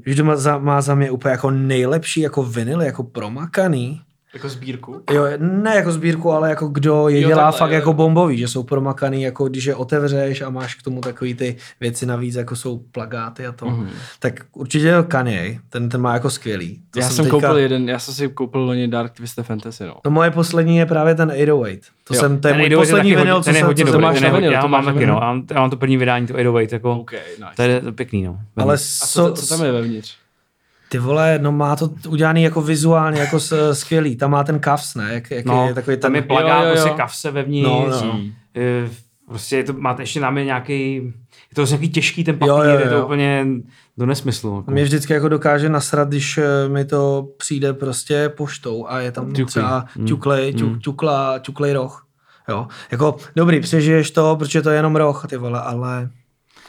víš, kdo má za, má za mě úplně jako nejlepší jako vinily, jako promakaný. Jako sbírku? Jo, ne jako sbírku, ale jako kdo je jo, dělá takhle, fakt jo. jako bombový, že jsou promakaný, jako když je otevřeš a máš k tomu takový ty věci navíc, jako jsou plakáty a to. Mm-hmm. Tak určitě Kanye, ten, ten má jako skvělý. To já jsem, jsem teďka... koupil jeden, já jsem si koupil loni Dark Twisted Fantasy, no. To moje poslední je právě ten osm set osm. To jo. jsem, to je ten můj poslední vinyl, co jsem, co máš na vinyl. Já mám taky, no, já mám to první vydání, to osm set osm, jako, to je pěkný, no. Ale co tam je vevnitř? Ty vole, no má to udělaný jako vizuálně, jako s, skvělý. Tam má ten kavs, ne? Jak, jak no, je takový tam je plagát, prostě kavse vevnitř. No, no. Prostě to, máte ještě na mě nějaký, je to nějaký těžký ten papír, jo, jo, jo. je to úplně do nesmyslu. Jako. Mě vždycky jako dokáže nasrat, když mi to přijde prostě poštou a je tam Tuklý. třeba ťuklej, mm. ťukla, ťuklej roh. Jo, jako dobrý, přežiješ to, protože to je jenom roh, ty vole, ale...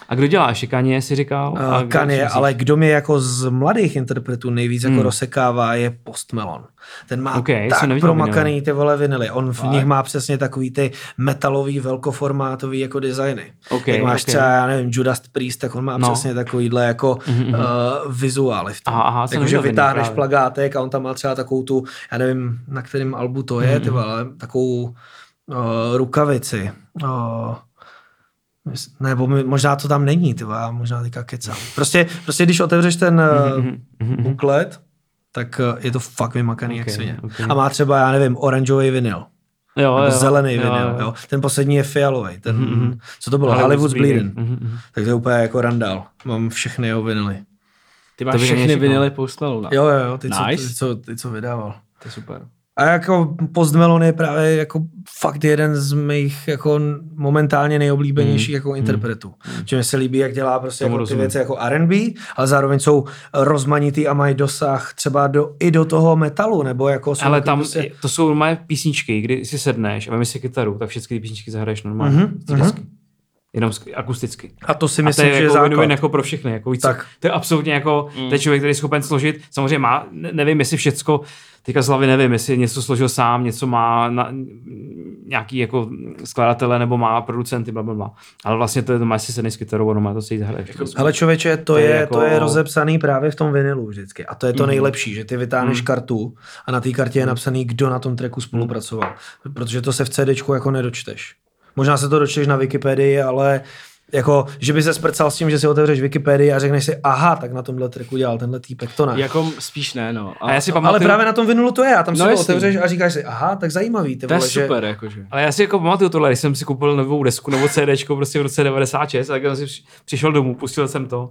A kdo dělá? Kanye si říkal? Uh, Kanye, ale kdo mě jako z mladých interpretů nejvíc hmm. jako rozsekává je Post Malone. Ten má okay, tak promakaný vinyl. Ty vole vinily. On v Faj. nich má přesně takový ty metalový, velkoformátový jako designy. Okay, jak máš okay. třeba, já nevím, Judas Priest, tak on má no. přesně takovýhle jako mm-hmm. uh, vizuály v tom. Aha, aha, takže vytáhneš vinyl, plagátek a on tam má třeba takovou tu, já nevím, na kterém albu to je, mm-hmm. ty vole, takovou uh, rukavici. Uh, Nebo možná to tam není, ty vole, možná teďka kecám. Prostě, prostě když otevřeš ten mm-hmm, mm-hmm. buklet, tak je to fakt vymakaný okay, jak svině. Okay. A má třeba, já nevím, oranžový vinyl. Jo, jo, zelený jo, vinyl. Jo. Jo. Ten poslední je fialový. Ten, mm-hmm. co to bylo? Hollywood's Bleeding. Mm-hmm. Tak to je úplně jako randál. Mám všechny jeho vinily. Ty máš to všechny vinily Post Malone. Jo, jo, jo. Ty, nice. co, ty, co, ty co vydával. To je super. A jako Post Malone je právě jako fakt jeden z mých jako momentálně nejoblíbenějších mm. jako interpretů. Mm. Že mi se líbí, jak dělá prostě jako ty věci jako R and B, ale zároveň jsou rozmanitý a mají dosah třeba do, i do toho metalu, nebo jako... Ale tam prostě... to jsou normálně písničky, kdy si sedneš a vemeš si kytaru, tak všechny ty písničky zahraješ normálně. Mm-hmm. jenom akusticky. A to si myslím, to je že jako je základ. Jako pro všechny, jako víc, to je absolutně jako mm. ten člověk, který je schopen složit, samozřejmě má, nevím, jestli všecko, teďka z hlavy nevím, jestli něco složil sám, něco má na, nějaký jako skladatele nebo má producenty, blablabla. Ale vlastně to je to má si sedný s kytarou, ono má to se jít hraje. Ale člověče, to, to je, je jako... to je rozepsaný právě v tom vinilu vždycky. A to je to mm. nejlepší, že ty vytáhneš mm. kartu a na té kartě je napsaný, kdo na tom tracku spolupracoval. Protože to se v CDčku jako nedočteš. Možná se to dočteš na Wikipedii, ale jako, že by se sprcal s tím, že si otevřeš Wikipedii a řekneš si, aha, tak na tomhle tracku dělal tenhle týpek, to ne. Jako spíš ne, no. A a já si pamatuju... Ale právě na tom vinulu to je, a tam no si to otevřeš a říkáš si, aha, tak zajímavý. Ty to vole, je super, že... jakože. Ale já si jako pamatuju tohle, když jsem si koupil novou desku, novou CDčko prostě v roce devadesát šest, tak jsem si přišel domů, pustil jsem to.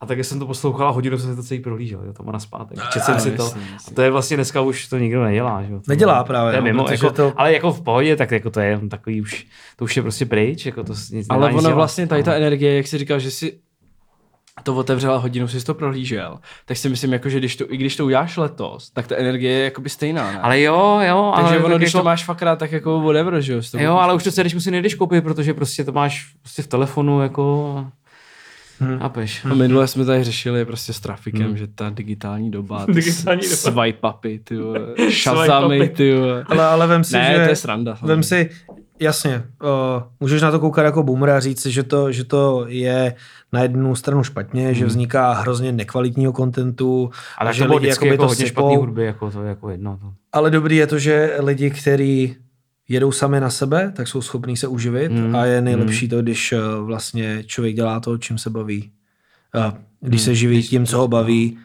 A tak jsem to poslouchala hodinu, jsem si to celý prohlížel, jo, to má na zpátek. Četl jsem si to. Jasný, jasný. A to je vlastně dneska už to nikdo nedělá, že jo. Nedělá právě. No, mimo, jako, to... Ale jako v pohodě, tak jako to je takový už, to už je prostě pryč, jako to nic. Ale ono nic vlastně tady ta energie, jak jsi říkal, že si to otevřela hodinu, jsi to prohlížel, tak si myslím, jako, že když to, i když to uděláš letos, tak ta energie je jakoby stejná, ne? Ale jo, jo. Takže ale ono, tak když to, to máš fakt rád, tak jako whatever, že jo. Jo, ale už to se musí nejdeš koupit, protože prostě to máš prostě v telefonu, jako... Hmm. A peš. A minule jsme tady řešili prostě s trafikem, hmm. že ta digitální doba, ty digitální s, doba. Swipe upy, ty vole, shazamy, ty vole. Ale, ale vem si, ne, že... to je sranda. Vem si, jasně, o, můžeš na to koukat jako boomer a říct, že to, že to je na jednu stranu špatně, hmm. že vzniká hrozně nekvalitního kontentu. Ale a že to bylo vždycky jako hodně špatný hudby, jako to jako jedno. To. Ale dobrý je to, že lidi, kteří jedou sami na sebe, tak jsou schopní se uživit mm. a je nejlepší mm. to, když vlastně člověk dělá to, čím se baví. A když mm. se živí tím, co ho baví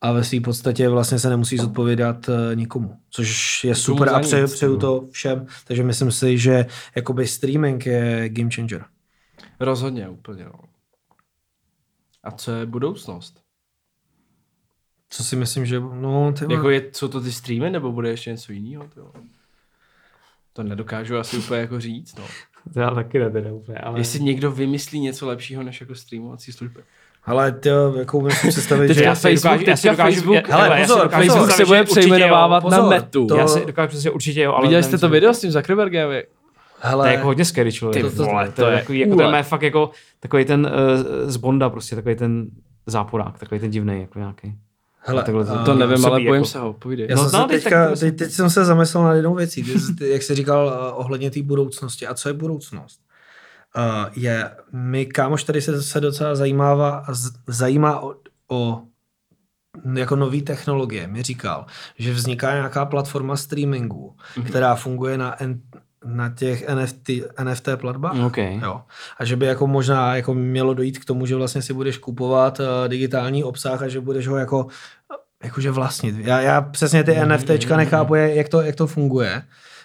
a ve své podstatě vlastně se nemusí zodpovědat nikomu, což je super a přeju, přeju to všem, takže myslím si, že jakoby streaming je game changer. Rozhodně, úplně. No. A co je budoucnost? Co si myslím, že... No, ty... Jako je, jsou to ty streamy, nebo bude ještě něco jiného? To nedokážu asi úplně jako říct, no. To já taky ne, teda úplně, ale... Jestli někdo vymyslí něco lepšího než jako streamovací služby. Hele, to jako musím představit, že... Já si dokážu, já si dokážu, Facebook, hele, hele, pozor, dokážu, Facebook se bude přejmenovávat na Metu. To... Já si dokážu představit určitě, jo, ale... Viděli jste to video s tím Zuckerbergem? Hele, to je jako hodně scary člověk. Ty vole, to, to, to je... Takový, jako, to je fakt jako takový ten uh, z Bonda prostě, takový ten záporák, takový ten divnej, jako nějaký. Hele, to, to nevím, ale bojím jako... se ho, povídej. Já no, jsem no, teď, teďka, teď, teď jsem se zamyslel na jednou věcí, jak jsi říkal ohledně té budoucnosti. A co je budoucnost? Uh, je, my kámoš tady se, se docela zajímá, zajímá o, o jako nový technologie. Mi říkal, že vzniká nějaká platforma streamingu, mm-hmm. která funguje na... N- na těch N F T platbách. Okay. Jo. A že by jako možná jako mělo dojít k tomu, že vlastně si budeš kupovat uh, digitální obsah a že budeš ho jako jakože vlastnit. Já, já přesně ty mm, NFTčka mm, nechápu, jak to, jak to funguje.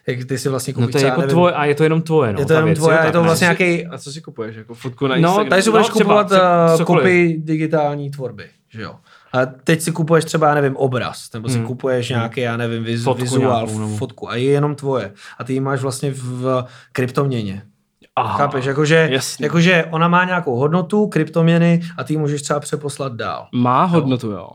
Jak ty si vlastně kupíš. No to je jako nevím, tvoje, a je to jenom tvoje. No, je to jenom věc, tvoje jo, a je to vlastně nějaký... A co si kupuješ? Jako fotku na Instagram? No, tady si budeš no, kupovat uh, kopy digitální tvorby. Že jo? A teď si kupuješ třeba, nevím, obraz, nebo si mm. kupuješ nějaký, já nevím, viz, fotku vizuál, nějakou, fotku a je jenom tvoje. A ty ji máš vlastně v kryptoměně. Aha, chápeš? Jakože, jakože ona má nějakou hodnotu, kryptoměny a ty ji můžeš třeba přeposlat dál. Má hodnotu, jo?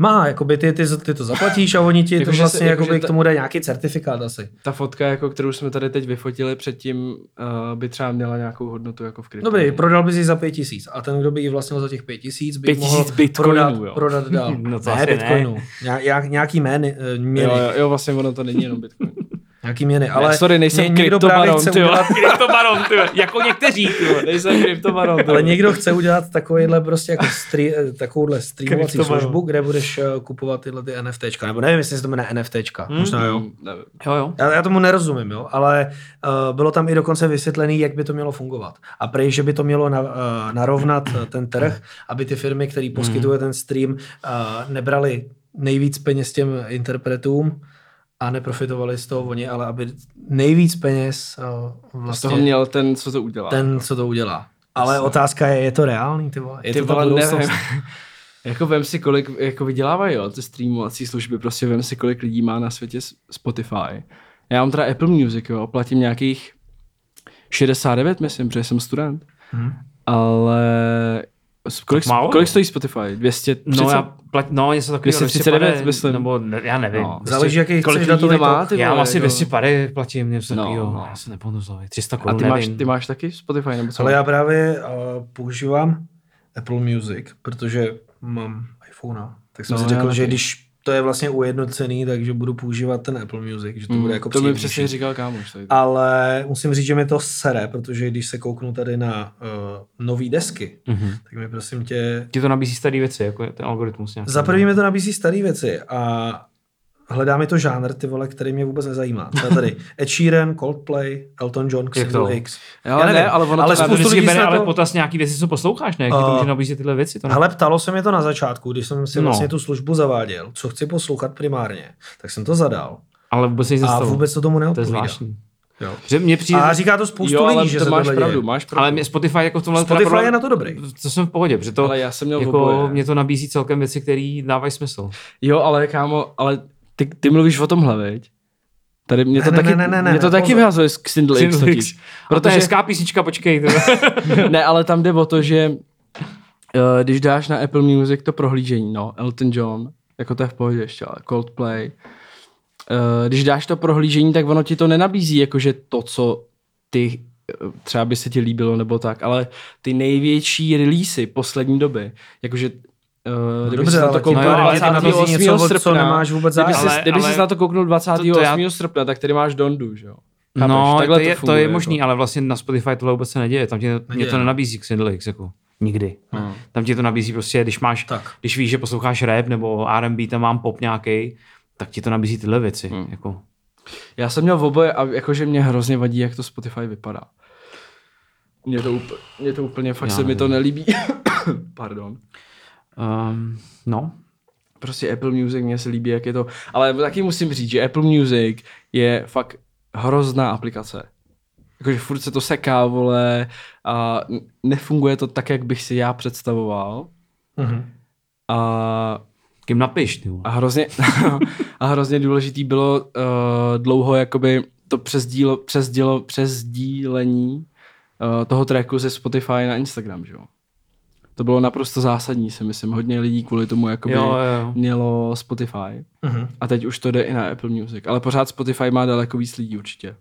Má, jakoby ty, ty, ty to zaplatíš a oni ti jako to vlastně se, jako jakoby ta, k tomu dají nějaký certifikát asi. Ta fotka, jako, kterou jsme tady teď vyfotili předtím, uh, by třeba měla nějakou hodnotu jako v kryptu. Dobrý, prodal bys ji za pět tisíc a ten, kdo by ji vlastnil za těch pět tisíc, by pět mohl prodat, prodat dál. No to ne, bitcoinu. Ne. Ně, nějaký měny. Jo, jo, jo, vlastně ono to není jenom bitcoin. Jaký měny, ale... Ne, sorry, nejsem kryptobaron, ty udělat... kryptobaron, ty jako někteří, ty nejsem kryptobaron. Ale někdo chce udělat takovýhle prostě jako stri... takovouhle streamovací službu, kde budeš kupovat tyhle ty NFTčka, nebo nevím, jestli se to jmenuje NFTčka, hmm. možná jo. Nevím. Jo, jo. Já, já tomu nerozumím, jo, ale uh, bylo tam i dokonce vysvětlený, jak by to mělo fungovat. A prej, že by to mělo na, uh, narovnat ten trh, aby ty firmy, které poskytuje ten stream, uh, nebrali nejvíc peněz těm interpretům, a neprofitovali z toho oni, ale aby nejvíc peněz vlastně... Z toho měl ten, co to udělá. Ten, co to udělá. Ale vlastně. Otázka je, je to reálný, ty vole? Je ty to vole, nevím. Jako vem si, kolik jako vydělávají, jo, ty streamovací služby, prostě vem si, kolik lidí má na světě Spotify. Já mám teda Apple Music, jo, platím nějakých šedesát devět, myslím, protože jsem student. Hmm. Ale Kolik, kolik stojí Spotify? dvě stě třicet? No, já plat, no něco takového. dvě stě třicet devět, myslím. Nebo ne, já nevím. No, Záleží, jaký chceš datový to má. Já mám asi dvě stě padesát, platím něco takového. No, no. Já se nepomenu zlavit. tři sta korun, a ty máš, ty máš taky Spotify? Nebo co? Ale já právě uh, používám Apple Music, protože mám iPhone. Tak jsem no, si řekl, že když to je vlastně ujednocený, takže budu používat ten Apple Music, že to mm, bude jako příjemnější. To mi přesně říkal kámoš. Tady. Ale musím říct, že mi to sere, protože když se kouknu tady na uh, nový desky, mm-hmm. tak mi prosím tě... Ti to nabízí starý věci, jako ten algoritmus nějaký. Za první mi to nabízí starý věci a hledá mi to žánr, ty vole, který mě vůbec nezajímá. To je tady Ed Sheeran, Coldplay, Elton John, Xenol X. Jo, já nevím, ne, ale ono ale to vždycky bere, to... ale potaz nějaký věci, co posloucháš, ne? Jaký uh, to může nabízet tyhle věci? To ne... Ale ptalo se mě to na začátku, když jsem si no. vlastně tu službu zaváděl, co chci poslouchat primárně, tak jsem to zadal. Ale vůbec a vůbec to tomu neodpovídá. Jo. Že mě přijde... A říká to spoustu jo, lidí, že to máš pravdu, máš pravdu. Ale mě Spotify jako v tomhle Spotify pravdu, je na to dobrý. To jsem v pohodě, protože to ale já jsem měl jako mě to nabízí celkem věci, které dávají smysl. Jo, ale kámo, ale Ty, ty mluvíš o tomhle, veď? Tady mě to ne, taky, ne, ne, ne, mě to taky vyhazuje z Xindle X totiž. Protože... To je hezká písnička, počkej. Ne, ale tam jde o to, že uh, když dáš na Apple Music to prohlížení, no, Elton John, jako to je v pohodě ještě, ale Coldplay. Uh, když dáš to prohlížení, tak ono ti to nenabízí, jakože to, co ty třeba by se ti líbilo nebo tak, ale ty největší releasey poslední doby, jakože Uh, kdyby se na to kouknul dvacátého osmého srpna, tak tady máš Dondu, že jo? Chápeš? No, to je, to je možný, jako. Ale vlastně na Spotify tohle vůbec se neděje, tam ti mě to nenabízí Xindle X, jako nikdy. Hmm. Tam ti to nabízí prostě, když máš, tak. Když víš, že posloucháš rap nebo R and B, tam mám pop nějaký, tak ti to nabízí tyhle věci, hmm. jako. Já jsem měl v oboje a jakože mě hrozně vadí, jak to Spotify vypadá. Mě to úplně, mě to úplně fakt se mi to nelíbí. Pardon. Um, no, prostě Apple Music mě se líbí, jak je to, ale taky musím říct, že Apple Music je fakt hrozná aplikace, jakože furt se to seká, vole, a nefunguje to tak, jak bych si já představoval mm-hmm. a kým napiš, ty vole. A hrozně, a hrozně důležitý bylo uh, dlouho jakoby to přesdílo, přesdílo, přesdílení uh, toho tracku ze Spotify na Instagram, že jo? To bylo naprosto zásadní, si myslím. Hodně lidí kvůli tomu jakoby jo, jo. mělo Spotify. Uh-huh. A teď už to jde i na Apple Music. Ale pořád Spotify má daleko víc lidí určitě.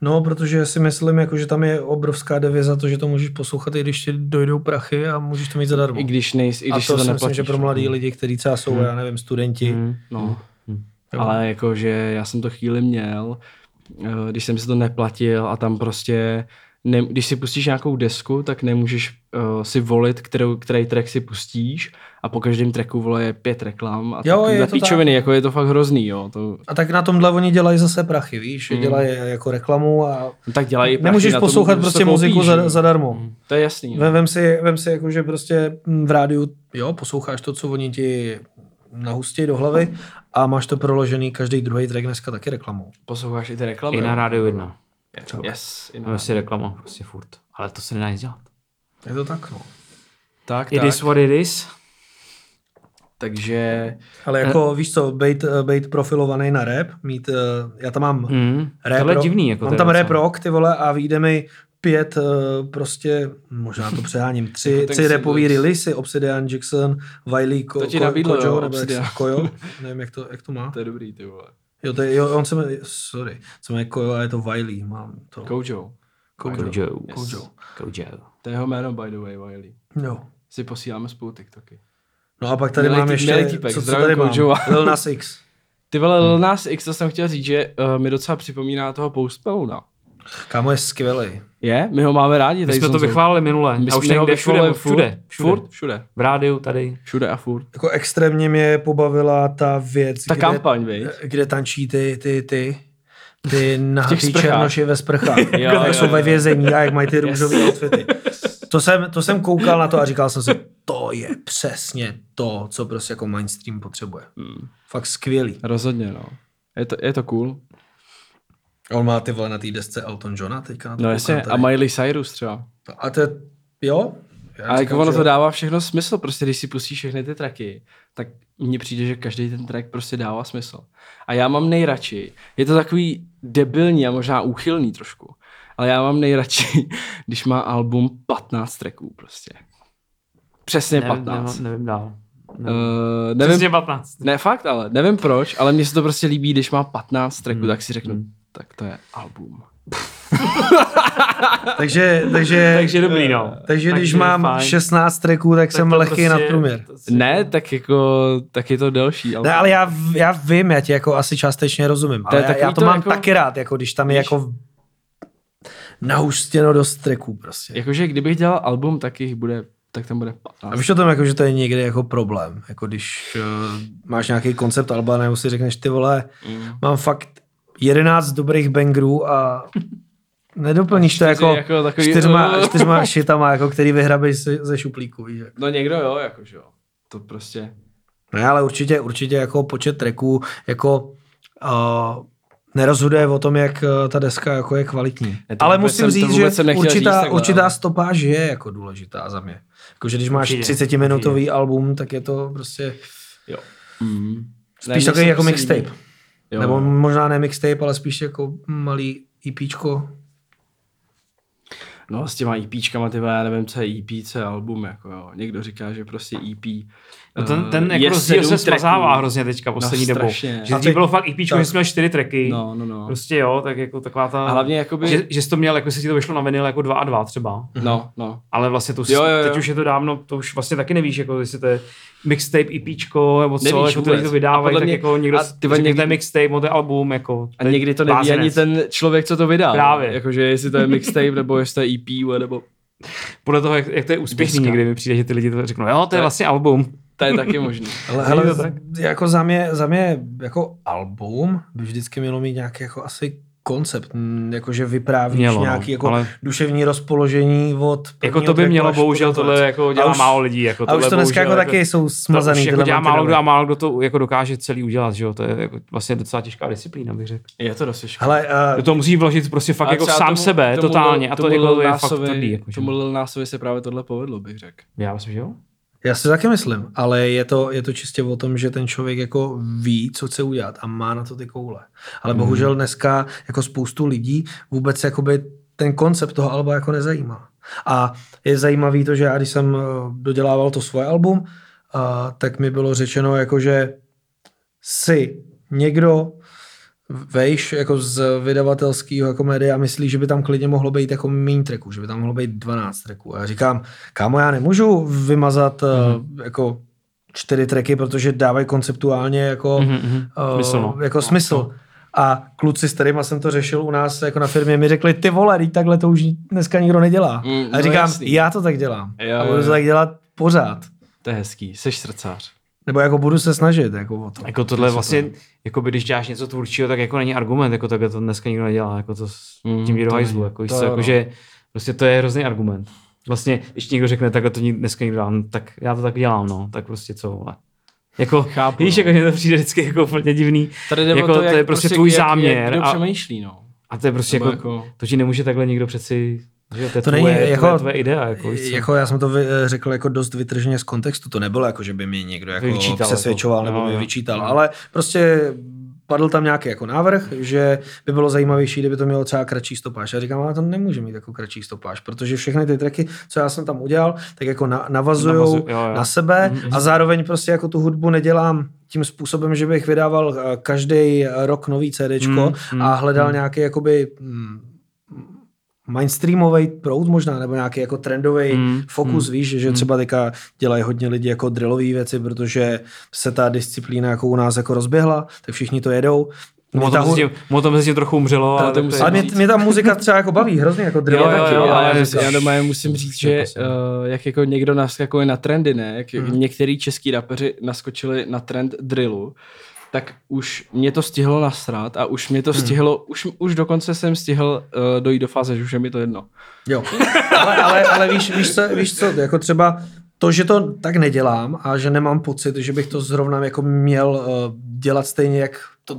No, protože si myslím, jako, že tam je obrovská deviza to, že to můžeš poslouchat, i když ti dojdou prachy a můžeš to mít zadarmo. I když, nejsi, i když to, to neplatíš. A to si myslím, že pro mladý lidi, kteří třeba jsou, hmm. já nevím, studenti. Hmm. No. Hmm. Ale jakože já jsem to chvíli měl, když jsem si to neplatil a tam prostě... Ne, když si pustíš nějakou desku, tak nemůžeš uh, si volit, kterou, který track si pustíš a po každém tracku vole je pět reklam a jo, je to píčoviny, jako je to fakt hrozný. Jo, to... A tak na tomhle oni dělají zase prachy, víš, mm. dělají jako reklamu a no, tak dělají prachy, nemůžeš poslouchat tom, prostě muziku zadarmo. Za mm. To je jasný. Jo. Vem si, vem si jako, že prostě v rádiu, jo, posloucháš to, co oni ti nahustějí do hlavy a máš to proložený každý druhý track dneska taky reklamou. Posloucháš i ty reklamy. I na rádiu jedna. Yes, yes, no, si reklama, prostě furt. Ale to se nedá nic dělat. Je to tak, no. Tak, it tak. is what it is. Takže... Ale jako, víš co, bejt, bejt profilovaný na rap, mít, já tam mám mm, rap rock, divný, jako mám tam rap rock, ty vole, a vyjde mi pět, prostě, možná to přeháním, tři, tři rapový releasey, Obsidian, Jackson, Vailí, Ko, Kojo, nebo jak, Kojo, nevím, jak to, jak to má. To je dobrý, ty vole. Jo, to je, jo, on se jmenuje, sorry, se jmenuje Kojo a je to Vailí, mám to. Kojo. Kojo. Kojo. Kojo. Kojo. To je jeho jméno, by the way, Vailí. No. Si posíláme spolu TikToky. No a pak tady Mělej mám ty, ještě, týpek, co, co tady mám? Lil Nas X. Ty vole, Lil Nas X, to jsem chtěl říct, že uh, mi docela připomíná toho Post Malona. Kámo, je skvělej. Je? My ho máme rádi. My jsme to vychválili minule. My a už někde všude, všude, všude, všude. V rádiu, tady. Všude a furt. Jako extrémně mě pobavila ta věc, ta kde, kampaň, kde tančí ty, ty, ty, ty nahatý černoši ve sprchách. Jak jsou ve vězení a jak mají ty růžové outfity. To jsem, to jsem koukal na to a říkal jsem si, to je přesně to, co prostě jako mainstream potřebuje. Hmm. Fakt skvělý. Rozhodně, no. Je to, je to cool. On má ty vole na té desce Elton Johna teďka na to. No jasně, a Miley Cyrus třeba. A to je, jo. Já a jako ono to dává všechno smysl, prostě když si pustíš všechny ty tracky, tak mně přijde, že každý ten track prostě dává smysl. A já mám nejradši, je to takový debilní a možná úchylný trošku, ale já mám nejradši, když má album patnáct tracků prostě. Přesně nevím, patnáct. Nevím, nevím dál. Nevím. Uh, nevím, přesně patnáct. Ne, fakt, ale nevím proč, ale mně se to prostě líbí, když má patnáct tracků, hmm. tak si řeknu, hmm. tak to je album. takže, takže, takže dobrý, no. Takže když takže mám fajn. šestnáct tracků, tak, tak jsem lehký prostě, na průměr. Si... Ne, tak jako, tak je to delší. Ale, ne, ale já, já vím, já ti jako asi částečně rozumím. Ale já, já to, to mám jako... taky rád, jako když tam je jako nahustěno dost tracků prostě. Jakože kdybych dělal album, tak jich bude, tak tam bude patnáct. A víš o tom, jako, že to je někdy jako problém. Jako když uh, máš nějaký koncept alba, nebo si řekneš, ty vole, mm. mám fakt jedenáct dobrých bangerů a nedoplníš to jako, jako takový... čtyřma, čtyřma šitama, jako, který vyhrabeš ze šuplíku. Víš? No někdo jo, jakože jo. To prostě... No ale určitě, určitě jako počet tracků jako uh, nerozhoduje o tom, jak ta deska jako je kvalitní. Ne, ale musím říct, že určitá, říct, určitá stopáž je jako důležitá za mě. Jakože když máš třicetiminutový album, tak je to prostě... Jo. Mm. Spíš takový jako mixtape. Líbí. Jo. Nebo možná ne mixtape, ale spíš jako malý EPčko. No s těma EPčkama, ty já nevím, co je E P, co je album, jako jo. Někdo říká, že prostě E P. No ten, ten jako rozdíl se smazává hrozně teďka poslední no, dobou. Že teď bylo fakt EPčko, tak. Že jsi měl čtyři tracky. No, no, no. Prostě jo, tak jako taková ta... A hlavně jakoby... Že, že jsi to měl, jako se ti to vyšlo na vinyl jako dva a dva třeba. No, no. Ale vlastně to, jo, jo, jo. Teď už je to dávno, to už vlastně taky nevíš, jako jestli to je... mixtape, EPčko, nebo co, jako to někdo vydávají, tak jako někdo řekne někdy... mixtape, nebo to je album, jako. A někdy to neví ani ten člověk, co to vydá. Právě. Jakože jestli to je mixtape, nebo jestli to je E P, nebo... Podle toho, jak, jak to je úspěšný, někdy mi přijde, že ty lidi to řeknou, jo, to je vlastně album. To je taky možný. Ale hele, tak? jako za mě, za mě, jako album by vždycky mělo mít nějaký, jako asi... koncept, jakože vyprávíš mělo, nějaký jako ale... duševní rozpoložení od jako to by mělo, bohužel tohle jako dělá už, málo lidí. Jako a už to dneska jako taky jsou smazaný. Jako dělá málo kdo a málo kdo to jako dokáže celý udělat, že jo, to je jako vlastně docela těžká disciplína, bych řekl. Je to dost těžké. Uh, to musí vložit prostě fakt jako sám tomu, sebe, tomu, totálně tomu, a to tomu jako je fakt tvrdý. Jako, tomu Lil Nasovi se právě tohle povedlo, bych řekl. Já myslím, že jo? Já si taky myslím, ale je to, je to čistě o tom, že ten člověk jako ví, co chce udělat a má na to ty koule. Ale bohužel dneska jako spoustu lidí vůbec jakoby ten koncept toho alba jako nezajímá. A je zajímavý to, že já když jsem dodělával to svoje album, a, tak mi bylo řečeno, jako, že si někdo vejš jako z vydavatelského jako média a myslí, že by tam klidně mohlo být jako méně tracků, že by tam mohlo být dvanáct tracků. A já říkám, kámo, já nemůžu vymazat mm-hmm. uh, jako čtyři tracky, protože dávají konceptuálně jako, mm-hmm. uh, smysl, jako smysl. A kluci, s kterýma jsem to řešil u nás jako na firmě, mi řekli, ty vole, takhle to už dneska nikdo nedělá. Mm, a říkám, jasný. Já to tak dělám. Jo, a budu to tak dělat pořád. To je hezký, seš srdcář. Nebo jako budu se snažit jako o to. Jako tohle vlastně, to... jako by, když děláš něco tvůrčího, tak jako není argument, jako takhle to dneska nikdo nedělá, jako to s tím jde do hajzlu, jako, to, jako no. Že prostě to je hrozný argument. Vlastně, když někdo řekne, takhle to dneska nikdo dělá, tak já to tak dělám, no, tak prostě co, vole. Jako, chápu, víš, no. Jako, že to přijde vždycky jako úplně divný, jako, to, to je prostě tvůj jak, záměr. Jak, a, přemýšlí, no. A to je prostě jako, jako, to ti nemůže takhle nikdo přeci... Že to, to není tvoje, jako, tvoje, tvoje idea, jako, jako já jsem to vy, řekl jako dost vytrženě z kontextu, to nebylo jako, že by mě někdo jako vyčítal, přesvědčoval jako, nebo no, mi vyčítal, no. Ale prostě padl tam nějaký jako návrh, že by bylo zajímavější, kdyby to mělo třeba kratší stopáž. Já říkám, ale to nemůže mít jako kratší stopáž, protože všechny ty tracky, co já jsem tam udělal, tak jako na, navazujou Navazu, jo, jo. na sebe mm-hmm. a zároveň prostě jako tu hudbu nedělám tím způsobem, že bych vydával každý rok nový CDčko mm, a hledal mm. nějaký jakoby... Mm, mainstreamový proud možná, nebo nějaký jako trendový mm, fokus, mm, víš, že mm. třeba teďka dělají hodně lidi jako drillové věci, protože se ta disciplína jako u nás jako rozběhla, tak všichni to jedou. Mě tam hud... se s tím trochu umřelo, ale, ale mě, mě ta muzika třeba jako baví hrozně, jako drillové. Já doma musím říct, že uh, jak jako někdo naskakuje na trendy, ne, jak mm. některý český rapeři naskočili na trend drillu, tak už mě to stihlo nasrat a už mě to stihlo, hmm. už, už dokonce jsem stihl uh, dojít do fáze, že už je mi to jedno. Jo, ale, ale, ale víš, víš, co, víš co, jako třeba to, že to tak nedělám a že nemám pocit, že bych to zrovna jako měl uh, dělat stejně, jak to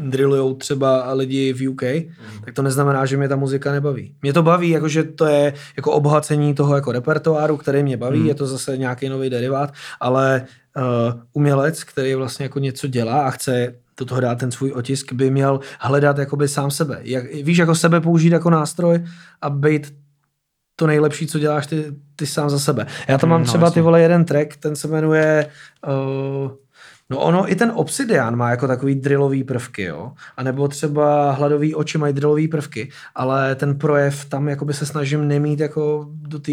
drillujou třeba lidi v U K, hmm. tak to neznamená, že mě ta muzika nebaví. Mě to baví, jakože to je jako obohacení toho jako repertoáru, který mě baví, hmm. je to zase nějaký nový derivát, ale Uh, umělec, který vlastně jako něco dělá a chce do toho dát ten svůj otisk, by měl hledat jakoby sám sebe. Jak, víš, jako sebe použít jako nástroj a být to nejlepší, co děláš ty, ty sám za sebe. Já tam mám no, třeba jasný. Ty vole jeden track, ten se jmenuje... Uh, no ono, i ten Obsidian má jako takový drillový prvky, jo. A nebo třeba Hladový oči mají drillový prvky, ale ten projev tam jakoby se snažím nemít jako do té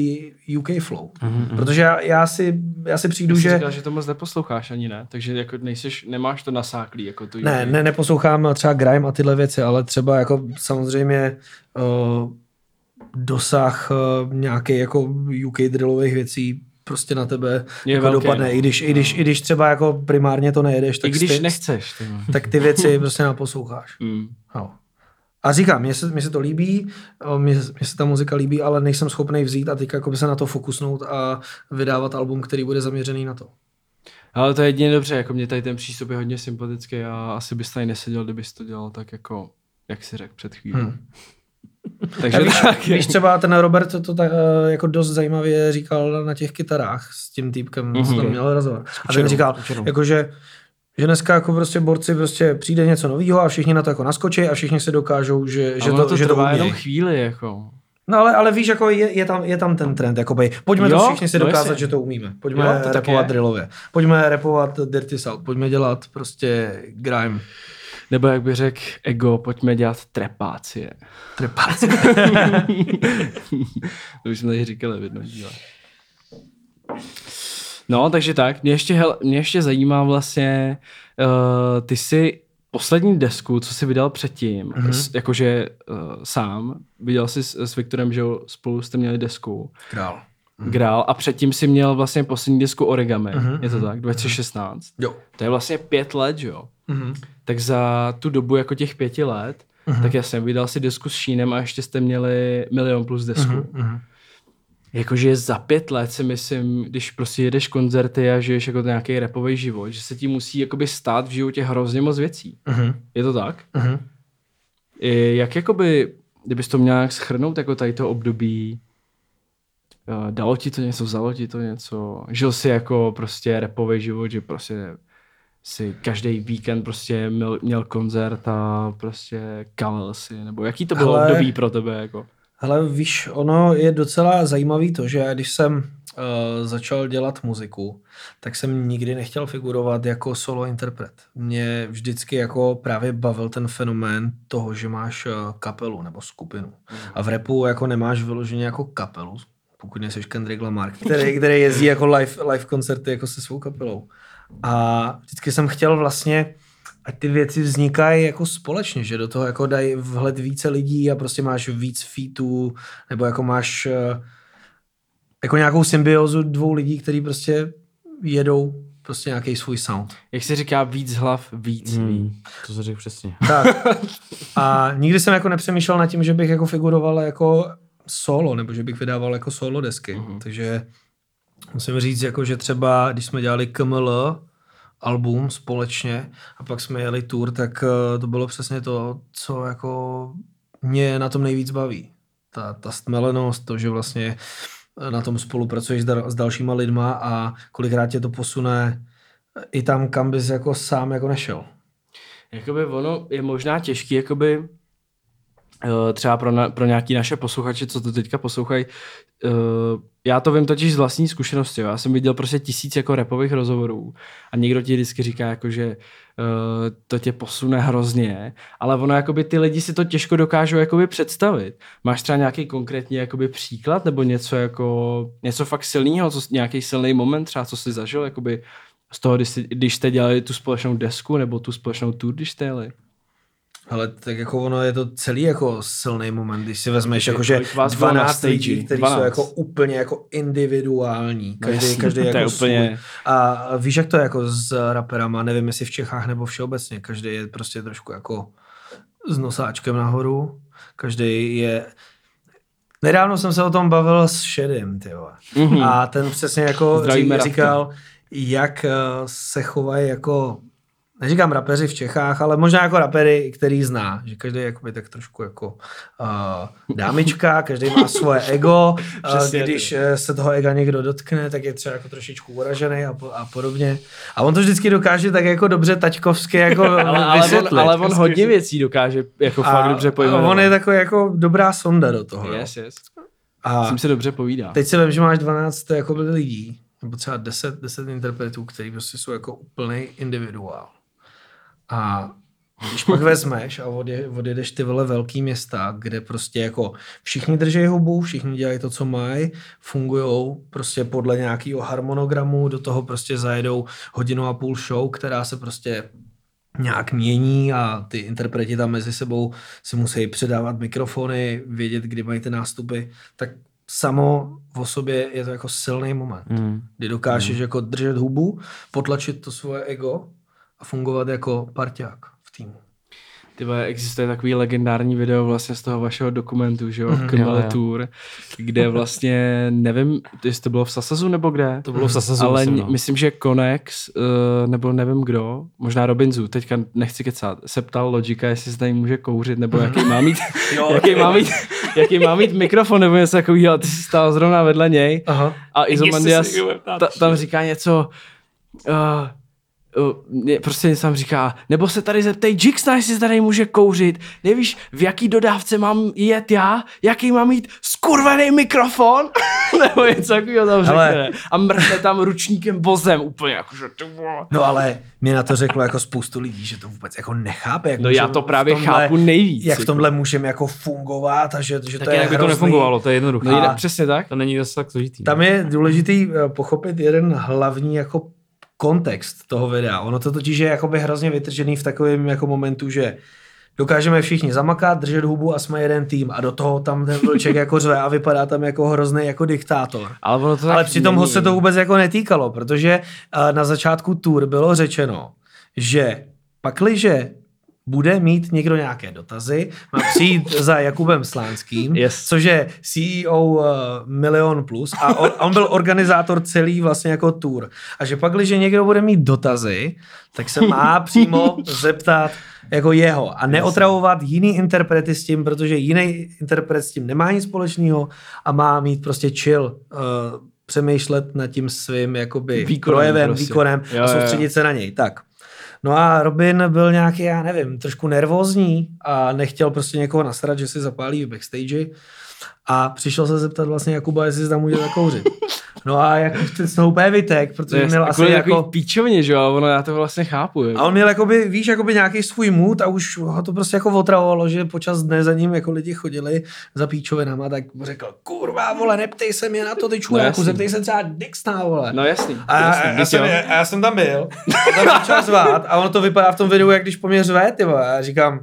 U K flow. Mm-hmm. Protože já, já, si, já si přijdu, že... Říkal, že to moc neposloucháš ani, ne? Takže jako nejseš, nemáš to nasáklý, jako tu U K. Ne, ne, neposlouchám třeba Grime a tyhle věci, ale třeba jako samozřejmě... Uh, dosah uh, nějaký jako U K drillových věcí prostě na tebe jako velký, dopadne, no. I, když, no. i, když, i když třeba jako primárně to nejedeš, tak, když ty, nechceš, ty. tak ty věci prostě naposloucháš. Mm. No. A říkám, mně se, mně se to líbí, mně, mně se ta muzika líbí, ale nejsem schopný vzít a teď jako by se na to fokusnout a vydávat album, který bude zaměřený na to. Ale to je jedině dobře, jako mě tady ten přístup je hodně sympatický a asi bys tady neseděl, kdybys to dělal tak jako, jak si řekl před chvílí. Hmm. Takže víš, tak, víš, třeba ten Robert to, to tak, jako dost zajímavě říkal na těch kytarách s tím týpkem, mm-hmm. co tam měl razovat. A ten říkal, jako, že, že dneska jako prostě borci prostě přijde něco novýho a všichni na to jako naskočí a všichni se dokážou, že, že to, to že trvá to jenom chvíli. Jako. No ale, ale víš, jako je, je, tam, je tam ten trend. Jakoby, pojďme jo, to všichni si dokázat, že to umíme. Pojďme jo, to rapovat drillově. Pojďme rapovat Dirty South. Pojďme dělat prostě grime. Nebo jak by řekl Ego, pojďme dělat trepácie. Trepácie. To už jsme tady říkali v jednom díle. No, takže tak. Mě ještě, hele, mě ještě zajímá vlastně, uh, ty jsi poslední desku, co jsi vydal předtím, mm-hmm. s, jakože uh, sám, vydal jsi s, s Viktorem, že spolu jste měli desku. Král. Grál a předtím si měl vlastně poslední desku Origami, uh-huh, je to tak, dvacet šestnáct. Uh-huh. To je vlastně pět let, že jo? Uh-huh. Tak za tu dobu jako těch pěti let, uh-huh. tak jasně, vydal si desku s Šínem a ještě jste měli Milion Plus desku. Uh-huh, uh-huh. Jakože za pět let si myslím, když prostě jedeš koncerty a žiješ jako nějaký rapový život, že se ti musí jakoby stát v životě hrozně moc věcí. Uh-huh. Je to tak? Uh-huh. Jak jakoby, kdybys to měl nějak shrnout jako tady to období, dalo ti to něco, vzalo ti to něco, žil si jako prostě rapový život, že prostě si každý víkend prostě měl, měl koncert a prostě kalil si, nebo jaký to bylo hele, období pro tebe? Jako? Hele, víš, ono je docela zajímavý to, že když jsem uh, začal dělat muziku, tak jsem nikdy nechtěl figurovat jako solo interpret. Mě vždycky jako právě bavil ten fenomén toho, že máš kapelu nebo skupinu. Mm. A v rapu jako nemáš vyloženě jako kapelu, pokud nejseš Kendrick Lamar, který, který jezdí jako live, live koncerty jako se svou kapelou. A vždycky jsem chtěl vlastně, ať ty věci vznikají jako společně, že do toho jako dají vhled více lidí a prostě máš víc featů, nebo jako máš jako nějakou symbiózu dvou lidí, kteří prostě jedou prostě nějaký svůj sound. Jak se říká víc hlav, víc ví. Hmm, to se řekl přesně. Tak. A nikdy jsem jako nepřemýšlel nad tím, že bych jako figuroval jako solo, nebo že bych vydával jako solo desky. Uhum. Takže musím říct, jako, že třeba, když jsme dělali K M L album společně a pak jsme jeli tour, tak to bylo přesně to, co jako mě na tom nejvíc baví. Ta, ta stmelenost, to, že vlastně na tom spolupracuješ s, da, s dalšíma lidma a kolikrát tě to posune i tam, kam bys jako sám jako nešel. Jakoby ono je možná těžký, jakoby třeba pro, na, pro nějaký naše posluchače, co to teďka poslouchají. Uh, já to vím totiž z vlastní zkušenosti. Jo. Já jsem viděl prostě tisíc jako rapových rozhovorů a někdo ti vždycky říká, jako, že uh, to tě posune hrozně, ale ono, jakoby, ty lidi si to těžko dokážou jakoby, představit. Máš třeba nějaký konkrétní jakoby, příklad nebo něco, jako, něco fakt silného, nějaký silný moment třeba, co jsi zažil jakoby, z toho, když, jsi, když jste dělali tu společnou desku nebo tu společnou tour, když jste jeli? Ale tak jako ono je to celý jako silný moment, když si vezmeš jako, že dvanáct lidí, kteří jsou jako úplně jako individuální. Každý, no, každý jako úplně... A víš, jak to je jako s raperama, nevím, jestli v Čechách nebo všeobecně, každý je prostě trošku jako s nosáčkem nahoru, každý je... Nedávno jsem se o tom bavil s Shedym, ty vole. Mm-hmm. A ten přesně jako ří, říkal, jak se chovají jako... Neříkám rapeři v Čechách, ale možná jako rapery, který zná, že každý je tak trošku jako uh, dámička, každý má svoje ego, uh, když uh, se toho ega někdo dotkne, tak je třeba jako trošičku uražený a, po, a podobně. A on to vždycky dokáže tak jako dobře taťkovsky jako ale, vysvětlit. Ale on, ale on hodně věcí dokáže jako a, fakt dobře pojmenovat. On je takový jako dobrá sonda do toho. Yes, yes. A s tím se dobře povídá. Teď se vím, že máš dvanáct jako lidí, nebo třeba deset, deset interpretů, kteří prostě jsou jako úplný individuál. A když pak vezmeš a odjedeš ty vole velký města, kde prostě jako všichni držejí hubu, všichni dělají to, co mají, fungujou prostě podle nějakého harmonogramu, do toho prostě zajedou hodinu a půl show, která se prostě nějak mění a ty interpreti tam mezi sebou si musí předávat mikrofony, vědět, kdy mají ty nástupy, tak samo o sobě je to jako silný moment, mm. kdy dokážeš mm. jako držet hubu, potlačit to svoje ego a fungovat jako parťák v týmu. Tyba, existuje takový legendární video vlastně z toho vašeho dokumentu, že jo, mm, Kmele Tour, kde vlastně, nevím, jestli to bylo v Sasazu nebo kde, to bylo v Sasazu, ale myslím, no. myslím, že Konex, nebo nevím kdo, možná Robin Zoot, teďka nechci kecat, se ptal Logika, jestli se tady může kouřit, nebo jaký má mít, jaký má mít, jaký má mít mikrofon, nebo něco takovýho, ty jsi stál zrovna vedle něj. Aha. A Izomandias ta, tam říká něco... Uh, prostě sám říká, nebo se tady zeptej Jixna, jestli se tady může kouřit, nevíš, v jaký dodávce mám jet já, jaký mám mít skurvený mikrofon, nebo něco takového tam řekne a mrkne tam ručníkem vozem úplně jakože. No ale mě na to řeklo jako spoustu lidí, že to vůbec jako nechápe. Jak no já to právě tomhle, chápu nejvíc. Jak v tomhle můžeme jako fungovat a že, že to je hrozný. Tak jak by to nefungovalo, to je jednoduché. No, přesně tak. To není zase tak složitý. Tam je důležitý pochopit jeden hlavní jako kontext toho videa. Ono to totiž je jakoby hrozně vytržený v takovém jako momentu, že dokážeme všichni zamakat, držet hubu a jsme jeden tým a do toho tam ten vlček jako řve a vypadá tam jako hrozný jako diktátor. Ale, ono to Ale přitom není. Ho se to vůbec jako netýkalo, protože na začátku tour bylo řečeno, že pakliže bude mít někdo nějaké dotazy, má přijít za Jakubem Slánským, yes. což je C E O uh, Milion Plus a on, on byl organizátor celý vlastně jako tour. A že pak, když někdo bude mít dotazy, tak se má přímo zeptat jako jeho a neotravovat jiný interprety s tím, protože jiný interpret s tím nemá nic společného a má mít prostě chill uh, přemýšlet nad tím svým jakoby výkonem, projevem, prostě. výkonem jo, a soustředit jo. se na něj. Tak. No a Robin byl nějaký, já nevím, trošku nervózní a nechtěl prostě někoho nasrat, že si zapálí v backstage a přišel se zeptat vlastně Jakuba, jestli se tam může zakouřit. No a jako ten snoupé vytek, protože měl asi jako... píčovně, že jo, ono já to vlastně chápu. Je. A on měl jakoby, víš, jakoby nějaký svůj mood a už ho to prostě jako otravovalo, že počas dne za ním jako lidi chodili za píčovinama, tak řekl, kurva, vole, neptej se mě na to, ty čuráku, no zeptej se třeba Dixna, vole. No jasný. A, jasný, já, já, jsem, já, já jsem tam byl, tam začal zvát a ono to vypadá v tom videu, jak když po mě řve, ty vole, a říkám...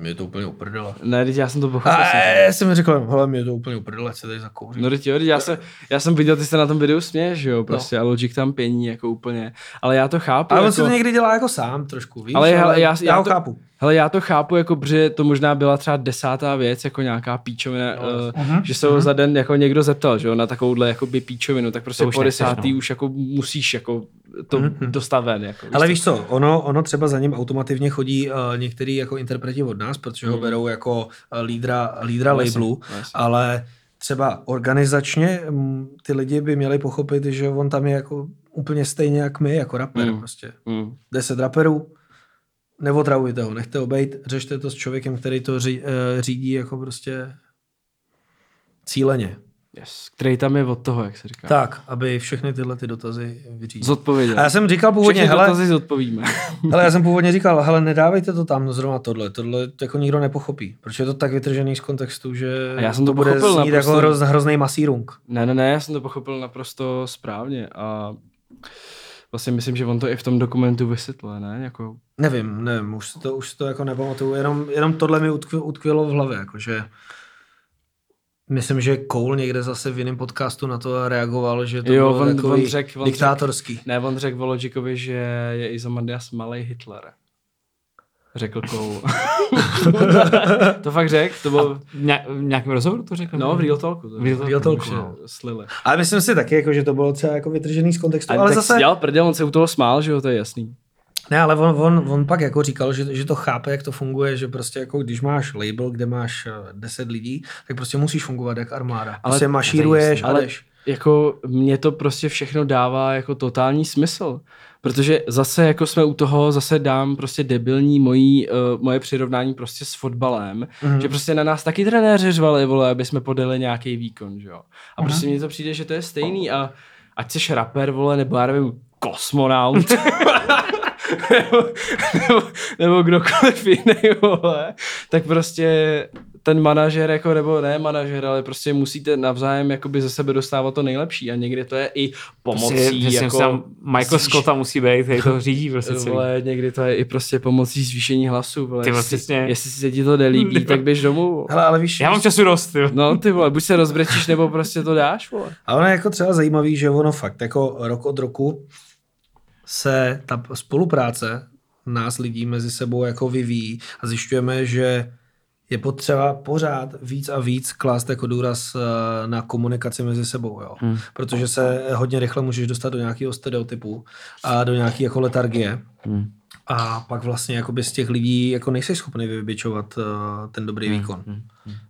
Mě to úplně uprdele. Ne, teď já jsem to pochopil. Já jsem mi řekl, hele, mě to úplně uprdele, se tady zakouřit. No teď jo, teď já jsem, já jsem viděl, ty se na tom videu směješ, jo, prostě, no. A Logic tam pění jako úplně, ale já to chápu. Ale jako... on se to někdy dělá jako sám trošku, víš, ale, ale já, já, já ho to... chápu. Hele, já to chápu, jako, protože to možná byla třeba desátá věc, jako nějaká píčovina, no, uh, uh-huh, že se uh-huh. za den jako někdo zeptal, že jo, na takovouhle jakoby píčovinu, tak prostě po desátý no. už jako musíš jako to uh-huh. dostat ven. Jako, ale víš co, ono, ono třeba za ním automativně chodí uh, některý jako interpreti od nás, protože uh-huh. ho berou jako lídra, lídra no, labelu, no, ale třeba organizačně m, ty lidi by měli pochopit, že on tam je jako úplně stejně jak my, jako raper uh-huh. prostě. Uh-huh. Deset raperů, neotravujte ho, nechte ho bejt, řešte to s člověkem, který to ří, řídí jako prostě cíleně. Yes, který tam je od toho, jak se říká. Tak, aby všechny tyhle ty dotazy vyřídili. Zodpověděl. A já jsem říkal původně, všechny hele, dotazy zodpovíme. Ale já jsem původně říkal, hele, nedávejte to tam, no zrovna tohle, tohle jako nikdo nepochopí, protože je to tak vytržený z kontextu, že já jsem to, to bude snít naprosto... jako hroz, hroznej masírung. Ne, ne, ne, já jsem to pochopil naprosto správně a... Vlastně myslím, že on to i v tom dokumentu vysvětlil, ne? Jako... Nevím, nevím, už to, už to jako nepamatuju, jenom, jenom tohle mi utkvělo v hlavě, jakože myslím, že Cole někde zase v jiném podcastu na to reagoval, že to jo, bylo on, takový on řek, diktátorský. Řek, ne, on řekl Logikovi, že je Izomandias malej Hitler. Řekl Cole. To fakt řekl? To bylo v nějakém rozhovoru to řekl? No, v Real Talku. V Real Talku, Real Talku no. Slili. Ale myslím si taky, jako, že to bylo třeba jako vytržený z kontextu. Ale, ale tak zase... dělal prdel, on se u toho smál, že jo, to je jasný. Ne, ale on, on, on pak jako říkal, že, že to chápe, jak to funguje, že prostě jako když máš label, kde máš deset lidí, tak prostě musíš fungovat jak armáda. Ale prostě mašíruješ a jdeš. jako mě to prostě všechno dává jako totální smysl. Protože zase jako jsme u toho, zase dám prostě debilní mojí, uh, moje přirovnání prostě s fotbalem, mm-hmm. že prostě na nás taky trenéři řvali, vole, aby jsme podali nějaký výkon, že jo. A mm-hmm. prostě mně to přijde, že to je stejný a ať seš rapper, vole, nebo já nevím, kosmonaut, nebo, nebo, nebo kdokoliv jiný, vole, tak prostě ten manažer, jako, nebo ne manažer, ale prostě musíte navzájem jakoby ze sebe dostávat to nejlepší a někdy to je i pomocí. Prostě, jako, tam Michael zvýš... Scotta musí být, který to řídí prostě vole, někdy to je i prostě pomocí zvýšení hlasu. Vole. Ty vlastně... Jestli se ti to nelíbí, tak běž domů. Hele, ale víš, já mám času dost. Jo. No ty vole, buď se rozbrečíš, nebo prostě to dáš. Vole. A ono je jako třeba zajímavý, že ono fakt jako rok od roku se ta spolupráce nás lidí mezi sebou jako vyvíjí a zjišťujeme, že je potřeba pořád víc a víc klást jako důraz na komunikaci mezi sebou, jo. Hmm. Protože se hodně rychle můžeš dostat do nějakého stereotypu a do nějaké jako letargie. Hmm. A pak vlastně jakoby z těch lidí jako nejseš schopný vybičovat ten dobrý hmm. výkon. Hmm.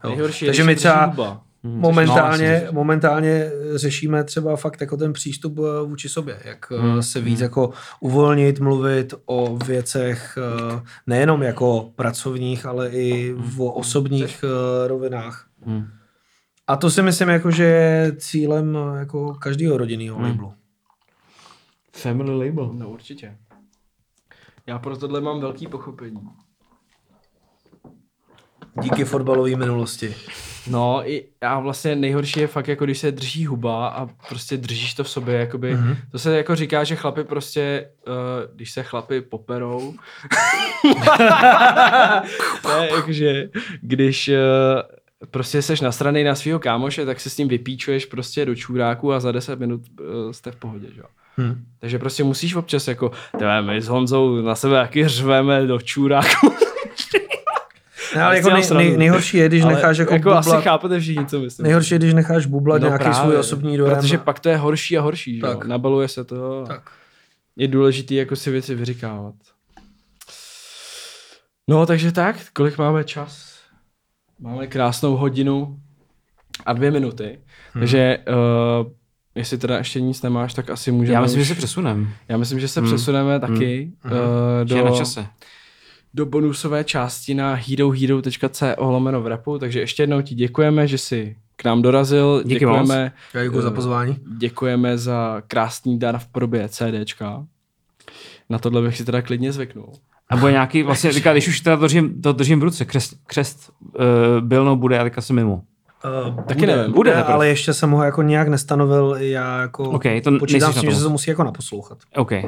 Nejhorší, takže my třeba momentálně, no, momentálně řešíme třeba fakt jako ten přístup vůči sobě, jak hmm. se víc hmm. jako uvolnit, mluvit o věcech nejenom jako pracovních, ale i v osobních rovinách. Hmm. A to si myslím, jako, že je cílem jako každého rodinného hmm. labelu. Family label. No určitě. Já pro tohle mám velký pochopení. Díky fotbalové minulosti. No a vlastně nejhorší je fakt, jako když se drží huba a prostě držíš to v sobě, jakoby, mm-hmm. to se jako říká, že chlapi prostě, uh, když se chlapi poperou, ne, jakože, když uh, prostě seš nasranej na svýho kámoše, tak se s ním vypíčuješ prostě do čůráku a za deset minut uh, jste v pohodě, že jo. Hmm. Takže prostě musíš občas jako, tebe my s Honzou na sebe taky řveme do čůráku. Ne, ale jako nej, nej, nejhorší je, když ale necháš jako, jako bublat. Asi chápete všichni, co myslím. Nejhorší je, když necháš bublat no nějaký právě, svůj osobní dojem. Protože pak to je horší a horší, tak. Že? Nabaluje se to. Tak. Je důležitý jako si věci vyříkávat. No, takže tak, kolik máme čas? Máme krásnou hodinu a dvě minuty. Hmm. Takže uh, jestli teda ještě nic nemáš, tak asi můžeme... Já myslím, už... že se přesuneme. Já myslím, že se hmm. přesuneme taky hmm. uh, do... Je na čase. Do bonusové části na herohero.co lomeno v rapu, takže ještě jednou ti děkujeme, že jsi k nám dorazil. Díky děkujeme, moc. Děkuji za pozvání. Děkujeme za krásný dar v podobě CDčka. Na tohle bych si teda klidně zvyknul. A bude nějaký, vlastně, říká, když už teda držím, to držím v ruce, křest, křest uh, bylnou bude, já teďka jsem mimo. Uh, Taky bude, nevím, bude, bude ale ještě jsem ho jako nějak nestanovil, já jako okay, to počítám s tím, že se to musí jako naposlouchat. Okay.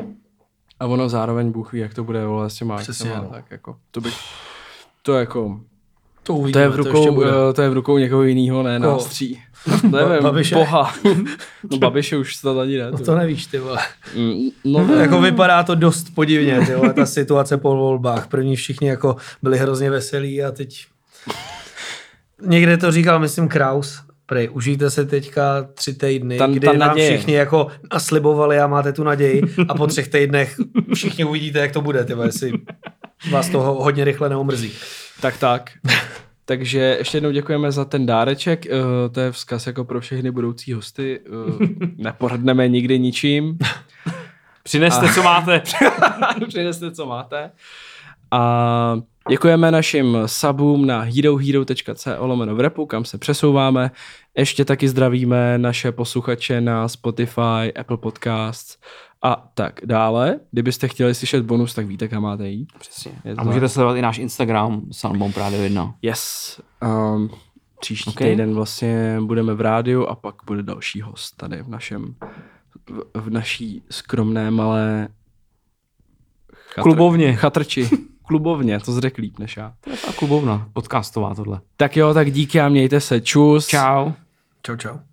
A ono zároveň Bůh ví, jak to bude, vole, s těma akcema, tak jako, to bych, to jako, to, uvidíme, to, je, v rukou, to, to je v rukou někoho jinýho, ne, Koho? Nás tří, nevím, Babiše. Boha, no Babiše už snad ani ne. No to nevíš, ty vole, no, no, jako vypadá to dost podivně, ty vole, ta situace po volbách, první všichni jako byli hrozně veselí a teď, někde to říkal, myslím, Kraus. Prej, užijte se teďka tři týdny, tam, kdy tam nám naděje. Všichni jako naslibovali a máte tu naději a po třech týdnech všichni uvidíte, jak to bude, tyba, jestli vás toho hodně rychle neomrzí. Tak, tak. Takže ještě jednou děkujeme za ten dáreček, uh, to je vzkaz jako pro všechny budoucí hosty, uh, neporadneme nikdy ničím. Přineste, a... co máte. Přineste, co máte. A... Děkujeme našim subům na herohero.co lomeno v rapu, kam se přesouváme. Ještě taky zdravíme naše posluchače na Spotify, Apple Podcast a tak dále. Kdybyste chtěli slyšet bonus, tak víte, kam máte jít. Přesně. A můžete sledovat i náš Instagram, soundbombradio jedna. Yes. Um, příští okay. týden vlastně budeme v rádiu a pak bude další host tady v našem, v, v naší skromné malé chatr... klubovně. Chatrči. Klubovně, to zřek líp než já. To je ta klubovna, podcastová tohle. Tak jo, tak díky a mějte se. Čus. Čau. Čau, čau.